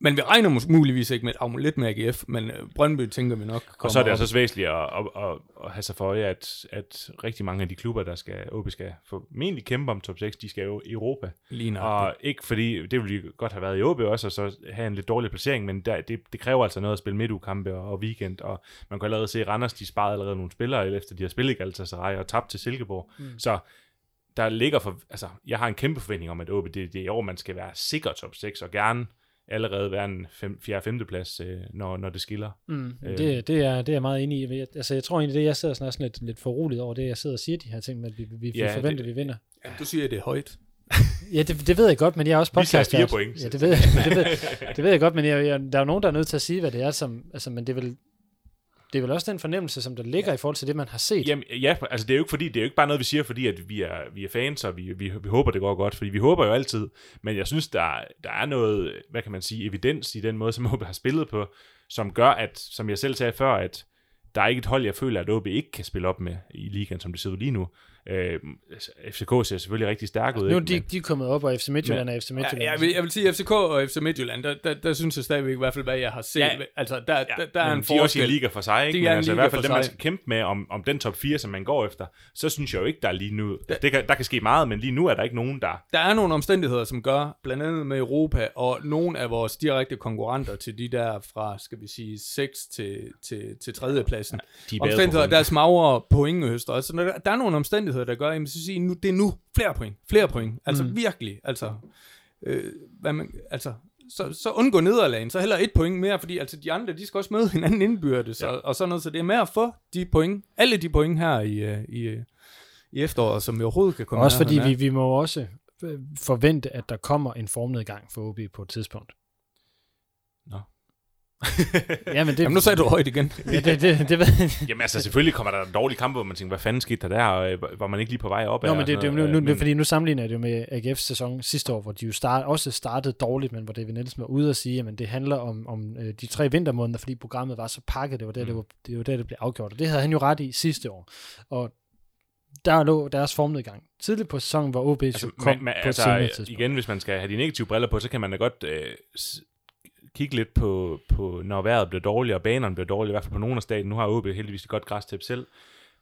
Men vi regner måske muligvis ikke med et lidt med A G F, men Brøndby tænker vi nok. Og så er det altså væsentligt at, at, at, at have sig for øje, at, at rigtig mange af de klubber, der skal O B skal formentlig kæmpe om top seks, de skal jo i Europa. Ligner. Og ikke fordi, det ville de godt have været i O B også, og så have en lidt dårlig placering, men der, det, det kræver altså noget at spille midtugekampe og, og weekend, og man kan allerede se, at Randers, de sparede allerede nogle spillere, efter de har spillet i Galatasaray og tabt til Silkeborg. Mm. Så der ligger, for, altså jeg har en kæmpe forventning om, at O B det, det er i år, man skal være sikker top seks, og gerne allerede være en fjerde-femte plads, øh, når, når det skiller. Mm, øh. det, det, er, det er jeg meget enig i. Altså, jeg tror egentlig, det jeg sidder sådan også lidt, lidt forroligt over, det jeg sidder og siger de her ting, med, at vi, vi, ja, vi forventer, det, vi vinder. Ja, du siger, det er højt. Ja, det, det ved jeg godt, men jeg er også podcaster. Vi siger fire point. Ja, det ved, det, ved, det ved jeg godt, men jeg, jeg, der er jo nogen, der er nødt til at sige, hvad det er, som, altså, men det er vel... Det er vel også den fornemmelse, som der ligger ja. I forhold til det, man har set. Jamen, ja, altså det er jo ikke, fordi, det er jo ikke bare noget, vi siger, fordi at vi, er, vi er fans, og vi, vi, vi håber, det går godt, fordi vi håber jo altid, men jeg synes, der, der er noget, hvad kan man sige, evidens i den måde, som O B har spillet på, som gør, at, som jeg selv sagde før, at der er ikke et hold, jeg føler, at O B ikke kan spille op med i ligaen, som det ser ud lige nu. Øh, F C K ser selvfølgelig rigtig stærk ud. Nu er de, men... de er kommet op, og F C Midtjylland er F C Midtjylland. Ja, jeg, vil, jeg vil sige, at F C K og F C Midtjylland, der, der, der synes jeg stadigvæk i hvert fald, hvad jeg har set. Ja, altså, der, ja, der, der er en de forskel. De er også i liga for sig, ikke? Men altså i hvert fald dem, man skal kæmpe med om, om den top fire, som man går efter, så synes jeg jo ikke, der er lige nu. Der, det kan, der kan ske meget, men lige nu er der ikke nogen, der... Der er nogle omstændigheder, som gør, blandt andet med Europa, og nogle af vores direkte konkurrenter til de der fra, skal vi sige, seks til, til, til tredje pladsen. Ja, de omstændigheder, der er smagere pointehøster. Altså, der, der er nogle omstændigheder, der gør, jamen, så sige, nu det er nu flere point, flere point, altså mm. virkelig, altså, øh, hvad man, altså så, så undgå nederlagen, så heller et point mere, fordi altså de andre, de skal også møde hinanden indbyrdes, ja. og, og sådan noget, så det er med at få de point, alle de point her i, i, i efteråret, som vi overhovedet kan komme. Også her, fordi vi, vi må også forvente, at der kommer en formnedgang for O B på et tidspunkt. Nå. Ja, men det, jamen nu sagde du højt igen. Ja, det, det, det ved jeg. Jamen altså selvfølgelig kommer der en dårlig kamp, hvor man tænker, hvad fanden skete der der, og var man ikke lige på vej op? Nå, men det, det, nu, nu, men... fordi nu sammenligner jeg det jo med A G F's sæson sidste år, hvor de jo start, også startede dårligt, men hvor David Nielsen var ude og sige, at det handler om, om de tre vintermåneder, fordi programmet var så pakket, det var der, mm. det, var, det, var der det blev afgjort, og det havde han jo ret i sidste år, og der lå deres formnedgang tidligt på sæsonen, hvor O B altså, kom man, på et senere tidspunkt. Igen, hvis man skal have de negative briller på, så kan man da godt... Øh, kigge lidt på, på, når vejret bliver dårligt, og banerne bliver dårlige, i hvert fald på nogle af staten. Nu har O B heldigvis et godt græstæppe selv,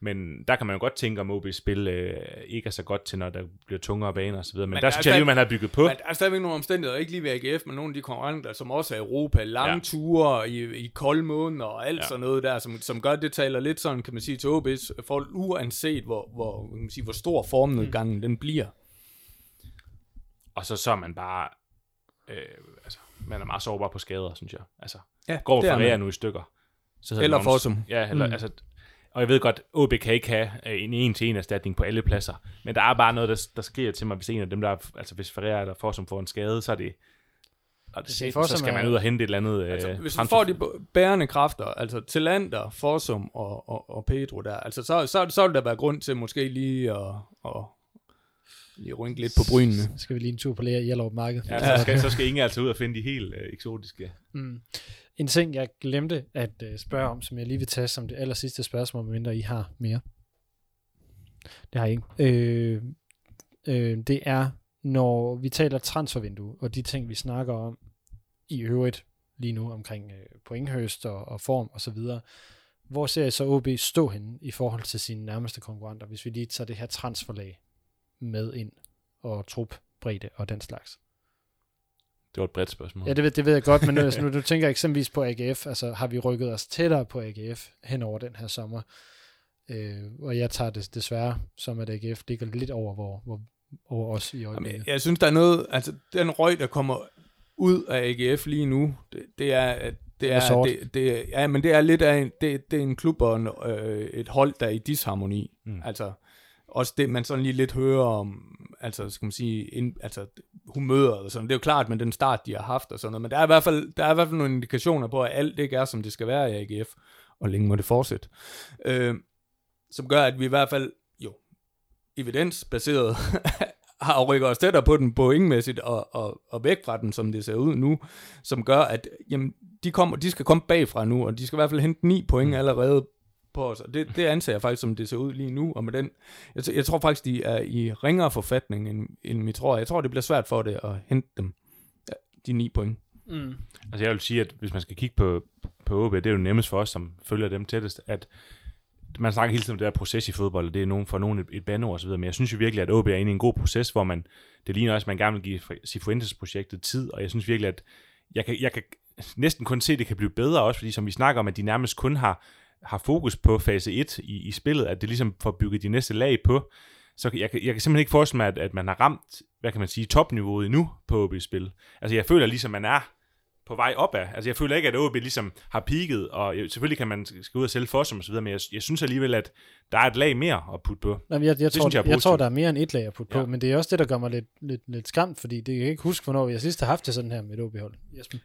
men der kan man jo godt tænke, om O B's spil øh, ikke er så godt til, når der bliver tungere baner osv. Men, men der synes jeg lige, man har bygget på. Men der er stadigvæk nogle omstændigheder, ikke lige ved A G F, men nogle af de konkurrenter, som også er Europa, lange ja. Ture i, i kolde måneder og alt ja. Sådan noget der, som, som gør, det taler lidt sådan, kan man sige, til O B's folk, uanset hvor, hvor, kan man sige, hvor stor formnedgangen mm. den bliver. Og så så er man bare... Øh, altså man er meget sårbar på skader, synes jeg. Altså, ja, går Ferreira nu i stykker. Så eller Fossum. Ja, eller, mm. altså, og jeg ved godt, O B kan ikke have en en-til-en erstatning på alle pladser, men der er bare noget, der, der sker til mig, hvis en af dem, der er, altså hvis Ferreira eller Fossum får en skade, så er det, og det, det så skal man ud og hente et eller andet... Altså, øh, hvis man får de bærende kræfter, altså Tillander, Fossum og, og, og Pedro der, altså så, så, så vil der være grund til måske lige at... Og, lige rynke lidt på brynene. Så skal vi lige en tur på læger i Hjellerup Marked. Ja, så skal, så skal ingen altså ud og finde de helt øh, eksotiske. Mm. En ting, jeg glemte at øh, spørge om, som jeg lige vil tage som det aller sidste spørgsmål, medmindre I har mere. Det har I ikke. Øh, øh, det er, når vi taler transfervindue, og de ting, vi snakker om i øvrigt lige nu, omkring øh, pointhøst og, og form og så videre. Hvor ser I så O B stå henne i forhold til sine nærmeste konkurrenter, hvis vi lige tager det her transferlag med ind og trupbredde og den slags? Det var et bredt spørgsmål. Ja, det ved, det ved jeg godt, men nu, nu, nu tænker jeg eksempelvis på A G F. Altså, har vi rykket os tættere på A G F hen over den her sommer? Øh, og jeg tager det desværre, som at A G F ligger lidt over, hvor, hvor, over os i øjeblikket. Jamen, jeg synes, der er noget, altså den røg, der kommer ud af A G F lige nu, det, det er, at det er, det, det, ja, men det er lidt af en, det, det er en klub og en, øh, et hold, der er i disharmoni. Mm. Altså, også det, man sådan lige lidt hører om, altså, skal man sige, ind, altså, humøret og sådan. Det er jo klart med den start, de har haft og sådan noget, men der er i hvert fald, der er i hvert fald nogle indikationer på, at alt ikke er, som det skal være i A G F, og længe må det fortsætte. Øh, som gør, at vi i hvert fald, jo, evidensbaseret har rykket os tættere på den pointmæssigt og, og, og væk fra den, som det ser ud nu, som gør, at jamen, de, kommer, de skal komme bagfra nu, og de skal i hvert fald hente ni point allerede på os, og det, det anser jeg faktisk, som det ser ud lige nu, og med den, jeg, jeg tror faktisk, de er i ringere forfatning, end, end vi tror. Jeg tror, det bliver svært for det at hente dem, de ni point. Mm. Altså jeg vil sige, at hvis man skal kigge på, på O B, det er jo nemmest for os, som følger dem tættest, at man snakker hele tiden om det der proces i fodbold, og det er nogen, for nogen et, et bandeord og så videre, men jeg synes jo virkelig, at O B er inde i en god proces, hvor man, det ligner også, at man gerne vil give Cifuentes-projektet tid, og jeg synes virkelig, at jeg kan, jeg kan næsten kun se, at det kan blive bedre også, fordi som vi snakker om, at de nærmest kun har, har fokus på fase et i, i spillet, at det ligesom får bygget de næste lag på, så jeg, jeg kan simpelthen ikke forestille mig, at, at man har ramt, hvad kan man sige, topniveauet endnu på O B-spil. Altså jeg føler ligesom, man er på vej opad. Altså jeg føler ikke, at O B ligesom har peaket, og jeg, selvfølgelig kan man skal ud og sælge Fossum og så videre, men jeg, jeg synes alligevel, at der er et lag mere at putte på. Jamen, jeg, jeg, det, tror, synes, jeg, jeg tror, der er mere end et lag at putte ja. på, men det er også det, der gør mig lidt, lidt, lidt skræmt, fordi det, jeg kan ikke huske, hvornår jeg sidst har haft det sådan her med et O B-hold. Jesper.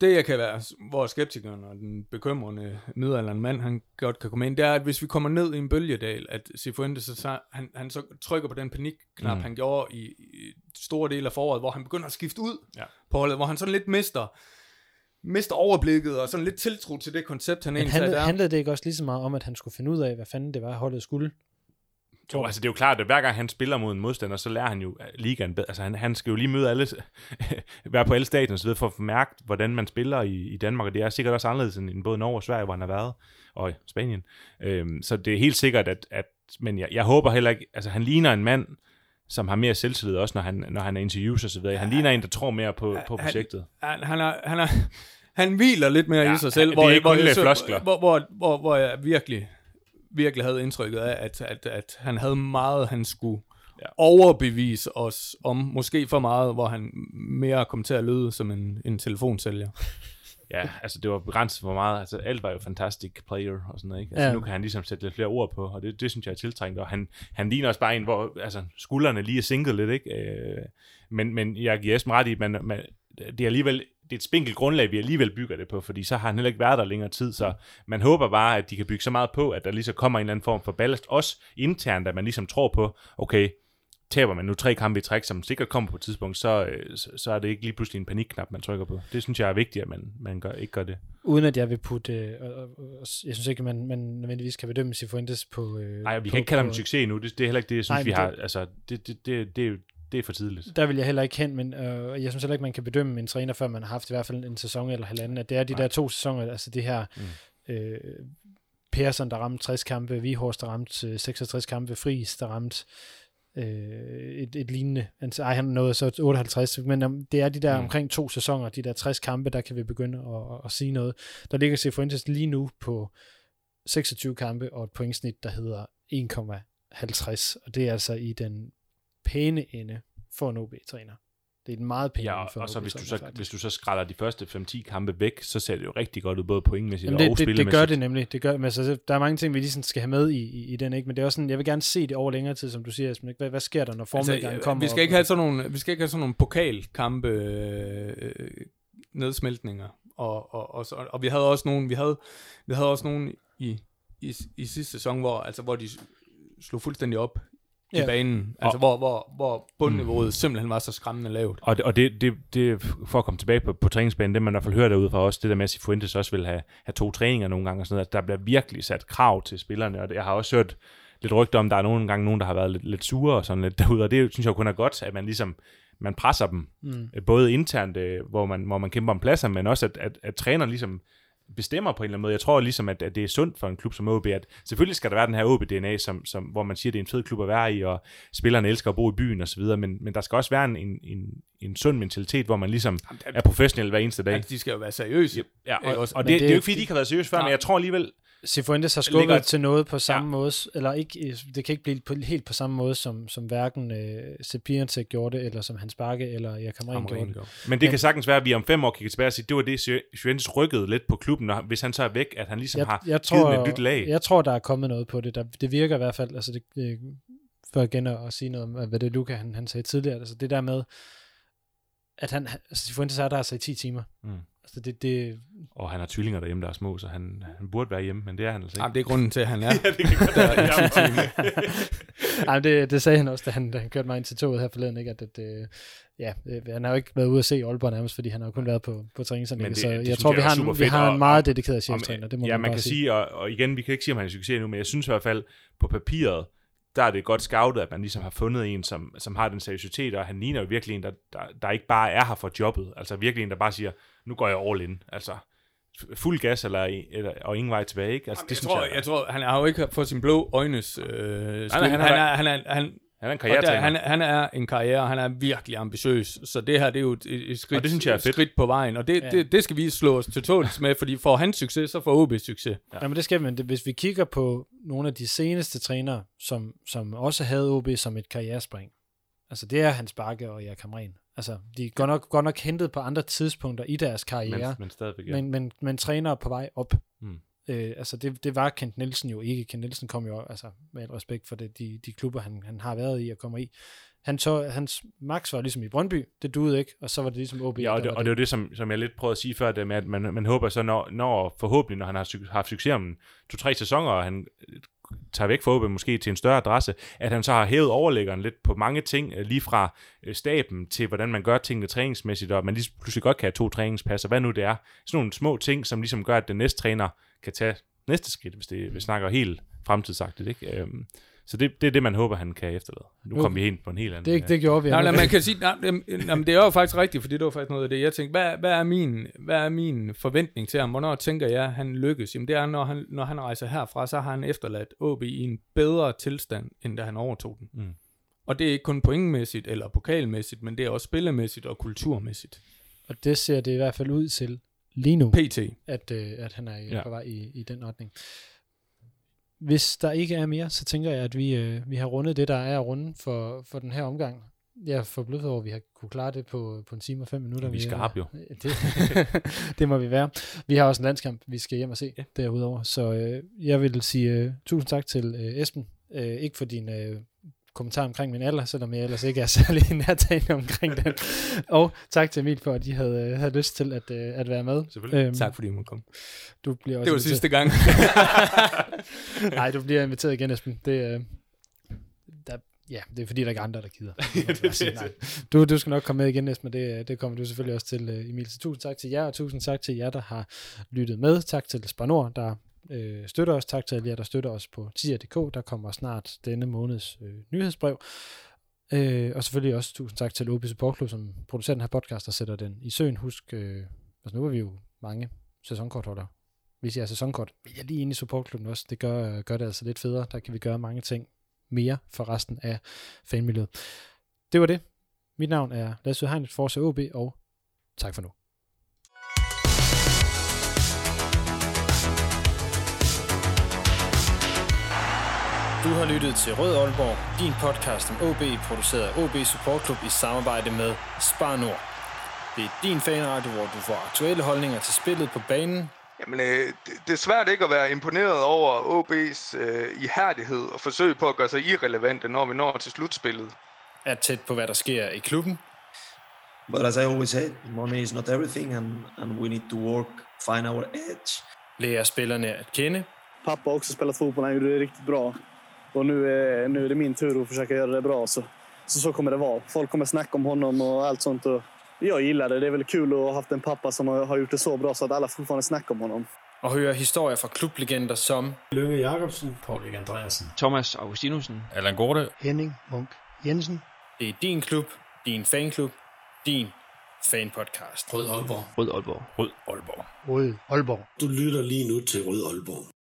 Det, jeg kan være, hvor skeptikeren og den bekymrende midaldrende mand, han godt kan komme ind, det er, at hvis vi kommer ned i en bølgedal, at Cifuentes, så, han, han så trykker på den panikknap, mm. han gjorde i, i store dele af foråret, hvor han begynder at skifte ud ja. på holdet, hvor han sådan lidt mister, mister overblikket og sådan lidt tiltro til det koncept, han egentlig sagde der. Handlede det ikke også lige så meget om, at han skulle finde ud af, hvad fanden det var, holdet skulle? Jo, altså det er jo klart, at hver gang han spiller mod en modstander, så lærer han jo ligaen bedre. Altså han, han skal jo lige møde alle, være på alle stadion, så ved for at få mærket, hvordan man spiller i, i Danmark. Og det er sikkert også anderledes end både Norge og Sverige, hvor han har været, og Spanien. Øhm, så det er helt sikkert, at, at men jeg, jeg håber heller ikke, altså han ligner en mand, som har mere selvtillid også, når han, når han er interviews og så videre. Han ja, ligner en, der tror mere på, ja, på projektet. Han, han, er, han, er, han hviler lidt mere ja, i sig selv, hvor, hvor, hvor, hvor, hvor, hvor jeg virkelig... virkelig havde indtrykket af, at, at, at han havde meget, han skulle ja. overbevise os om, måske for meget, hvor han mere kom til at lyde som en, en telefonsælger. Ja, altså det var begrænset for meget, altså alt var jo fantastic player og sådan noget, ikke? Altså ja. nu kan han ligesom sætte lidt flere ord på, og det, det synes jeg er tiltrængt, og han, han ligner også bare en, hvor altså, skuldrene lige er sinket lidt, ikke? Øh, men, men jeg giver Esben ret i, man, man, det er alligevel... det er et spinkelt grundlag, vi alligevel bygger det på, fordi så har han heller ikke været der længere tid, så man håber bare, at de kan bygge så meget på, at der lige så kommer en eller anden form for ballast, også internt, at man ligesom tror på, okay, taber man nu tre kampe i træk, som sikkert kommer på et tidspunkt, så, så er det ikke lige pludselig en panikknap, man trykker på. Det synes jeg er vigtigt, at man, man gør, ikke gør det. Uden at jeg vil putte, øh, øh, jeg synes ikke, at man, man nødvendigvis kan bedømme Cifuentes på... Øh, Nej, vi på, kan ikke kalde ham en succes nu, det, det er heller ikke det, jeg synes, nej, vi det... har, altså, det, det, det, det er jo... Det er for tidligt. Der vil jeg heller ikke hen, men øh, jeg synes heller ikke, man kan bedømme en træner, før man har haft i hvert fald en sæson eller halvanden, at det er de Nej. der to sæsoner, altså det her mm. øh, Persson, der ramte tres kampe, Vihorst, der ramte seksogtres kampe, Friis, der ramte øh, et, et lignende, altså, ej, han nåede så otteoghalvtreds, men det er de der mm. omkring to sæsoner, de der tres kampe, der kan vi begynde at, at, at sige noget. Der ligger Cifuentes lige nu på seksogtyve kampe og et pointsnit, der hedder en komma halvtreds, og det er altså i den pæne ende for en O B-træner. Det er et meget pæne ja, for en O B-træner. Hvis du så faktisk. hvis du så skræller de første fem ti kampe væk, så ser det jo rigtig godt ud både pointmæssigt og spillemæssigt. Det gør det nemlig. Det gør, men altså, der er mange ting, vi ligesom skal have med i, i, i den, ikke, men det er også sådan, jeg vil gerne se det over længere tid, som du siger, Esben. Hvad, hvad sker der, når formiddagen altså, kommer? Vi skal op, ikke have sådan nogle, vi skal ikke have sådan nogle pokalkampe øh, nedsmeltninger. Og, og, og, og, og vi havde også nogle, vi havde, vi havde også nogle i, i, i sidste sæson, hvor altså hvor de slog fuldstændig op i yeah. banen, altså og, hvor, hvor, hvor bundniveauet mm. simpelthen var så skræmmende lavt. Og det, og det, det, det for at komme tilbage på, på træningsbanen, det man i hvert fald hører derude fra os, det der med, at Cifuentes også vil have, have to træninger nogle gange, og sådan noget, der bliver virkelig sat krav til spillerne, og jeg har også hørt lidt rygter om, der er nogle gange nogen, der har været lidt, lidt sure og sådan lidt derude, og det synes jeg kun er godt, at man ligesom man presser dem, mm. både internt, hvor man, hvor man kæmper om pladser, men også at, at, at træneren ligesom bestemmer på en eller anden måde. Jeg tror ligesom, at, at det er sundt for en klub som O B, at selvfølgelig skal der være den her O B-D N A, som, som, hvor man siger, at det er en fed klub at være i, og spillerne elsker at bo i byen osv., men, men der skal også være en, en, en, en sund mentalitet, hvor man ligesom jamen, der, er professionel hver eneste dag. Altså, de skal jo være seriøse. Ja, og, og, og det, det, det er jo ikke, fordi de ikke har været seriøse før, nej. Men jeg tror alligevel, Cifuentes har skubbet ligger... til noget på samme ja. måde, eller ikke, det kan ikke blive helt på samme måde, som, som hverken øh, Sepierentec gjorde det, eller som Hans Bakke, eller Jakarin gjorde det. Men det kan sagtens være, at vi om fem år kigger tilbage og siger, det var det, Cifuentes rykkede lidt på klubben, og hvis han så er væk, at han ligesom jeg, har jeg tror, givet et nyt lag. Jeg tror, der er kommet noget på det. Der, det virker i hvert fald, altså det, øh, for igen at, at sige noget om, hvad det Luca, han, han sagde tidligere, altså det der med, at han, Cifuentes er der altså i ti timer. Mm. Så det, det... Og han har tvillinger derhjemme, der er små, så han, han burde være hjemme, men det er han altså ikke. Jamen, det er grunden til, at han er. Ja, det kan godt være. Jamen, det, det sagde han også, da han, da han kørte mig ind til toget her forleden, ikke? At, at, at ja, han har jo ikke været ude at se Aalborg nærmest, fordi han har kun været på, på træningsanlægget, så jeg tror, jeg vi, har en, vi har en meget dedikeret cheftræner. Det må ja, man, man kan sige, sige og, og igen, vi kan ikke sige, om han er succes endnu, men jeg synes i hvert fald, på papiret, der er det godt scoutet, at man ligesom har fundet en, som, som har den seriøsitet, og han ligner jo virkelig en, der, der, der ikke bare er her for jobbet, altså virkelig en, der bare siger, nu går jeg all in, altså fuld gas eller, eller og ingen vej tilbage, ikke? Altså, jamen, det jeg, synes, tror, jeg, jeg tror, han har jo ikke fået sin blå øjnes øh, nej, nej, han, han, er, han, er, han, han er en karrieretræner. Han, han er en karriere, og han er virkelig ambitiøs, så det her, det er jo et, et, skridt, og det synes jeg er et skridt på vejen, og det, ja. det, det skal vi slå os til tåls med, fordi får han succes, så får O B succes. Ja. Jamen det skal vi, men det, hvis vi kigger på nogle af de seneste trænere, som, som også havde O B som et karrierespring, altså det er Hans Bakke og Erik Hamren. Altså, de er godt nok, godt nok hentet på andre tidspunkter i deres karriere, men, men, ja. men, men, men træner på vej op. Mm. Øh, altså, det, det var Kent Nielsen jo ikke. Kent Nielsen kom jo, altså, med et respekt for det, de, de klubber, han, han har været i og kommer i. Han tog, hans max var ligesom i Brøndby, det duede ikke, og så var det ligesom O B. Ja, og det var og det, det, som, som jeg lidt prøvede at sige før, det med, at man, man håber så, når, når forhåbentlig, når han har haft, haft succes om to-tre sæsoner, og han tager væk fra O B måske til en større adresse, at han så har hævet overlæggeren lidt på mange ting, lige fra staben til, hvordan man gør tingene træningsmæssigt, og man lige pludselig godt kan have to træningspasser, hvad nu det er. Sådan nogle små ting, som ligesom gør, at den næste træner kan tage næste skridt, hvis det vi snakker helt fremtidsagtigt, ikke? Så det, det er det, man håber, han kan efterlade. Nu okay. Kommer vi hen på en helt anden... Det, det gjorde vi. Nej, nej, man kan sige, nej, det er jo faktisk rigtigt, for det var faktisk noget af det, jeg tænkte. Hvad, hvad, er min, hvad er min forventning til ham? Hvornår tænker jeg, han lykkes? Jamen det er, når han, når han rejser herfra, så har han efterladt O B i en bedre tilstand, end da han overtog den. Mm. Og det er ikke kun pointmæssigt eller pokalmæssigt, men det er også spillemæssigt og kulturmæssigt. Og det ser det i hvert fald ud til lige nu, P T. At, at han er ja. på vej i, i den retning. Hvis der ikke er mere, så tænker jeg, at vi, øh, vi har rundet det, der er at runde for, for den her omgang. Jeg er forbløffet over, at vi har kunne klare det på, på en time og fem minutter. Vi skal op jo. Det, det må vi være. Vi har også en landskamp, vi skal hjem og se ja. derudover. Så øh, jeg vil sige øh, tusind tak til øh, Esben. Øh, ikke for din øh, kommentar omkring min alder, selvom jeg ellers ikke er særlig nærtagende omkring den. Og tak til Emil for, at I havde, øh, havde lyst til at, øh, at være med. Selvfølgelig. Æm, tak fordi I måtte komme. Du bliver også det var inviteret. Sidste gang. Nej, du bliver inviteret igen, Esben. Det, øh, der, ja, det er fordi, der er ikke andre, der gider. du, du skal nok komme med igen, Esben. Det, det kommer du selvfølgelig også til, øh, Emil. Så tusind tak til jer, og tusind tak til jer, der har lyttet med. Tak til Spar Nord, der Øh, støtter os. Tak til alle jer, der støtter os på tier punktum d k. Der kommer snart denne måneds øh, nyhedsbrev. Øh, og selvfølgelig også tusind tak til O B Support Club, som producerer den her podcast og sætter den i søen. Husk, øh, altså nu er vi jo mange sæsonkortholdere. Hvis I er sæsonkort, vil jeg lige ind i Support Clubben også. Det gør, gør det altså lidt federe. Der kan vi gøre mange ting mere for resten af fanmiljøet. Det var det. Mit navn er Lasse Heinert, Forza O B, og tak for nu. Du har lyttet til Rød Aalborg, din podcast om O B, produceret af O B Support Club i samarbejde med Spar Nord. Det er din fanradio, hvor du får aktuelle holdninger til spillet på banen. Jamen, øh, det er svært ikke at være imponeret over O B's øh, ihærdighed og forsøg på at gøre sig irrelevante, når vi når til slutspillet. Er tæt på, hvad der sker i klubben. But as I always said, money is not everything, and, and we need to work, find our edge. Lærer spillerne at kende. Pappa også spiller fodbold, han gjorde det rigtig bra. Och nu är, nu är det min tur att försöka göra det bra. Så, så så kommer det vara. Folk kommer snacka om honom och allt sånt. Och jag gillar det. Det är väl kul att ha haft en pappa som har, har gjort det så bra så att alla fortfarande snackar om honom. Och höra historier från klubblegender som Løve Jakobsen, Paul Andreasen, Thomas Augustinusen, Allan Gordø, Henning Munk Jensen. Det är din klubb, din fanklubb, din fanpodcast. Rød Aalborg. Rød Aalborg. Rød Aalborg. Rød Aalborg. Du lytter lige nu til Rød Aalborg.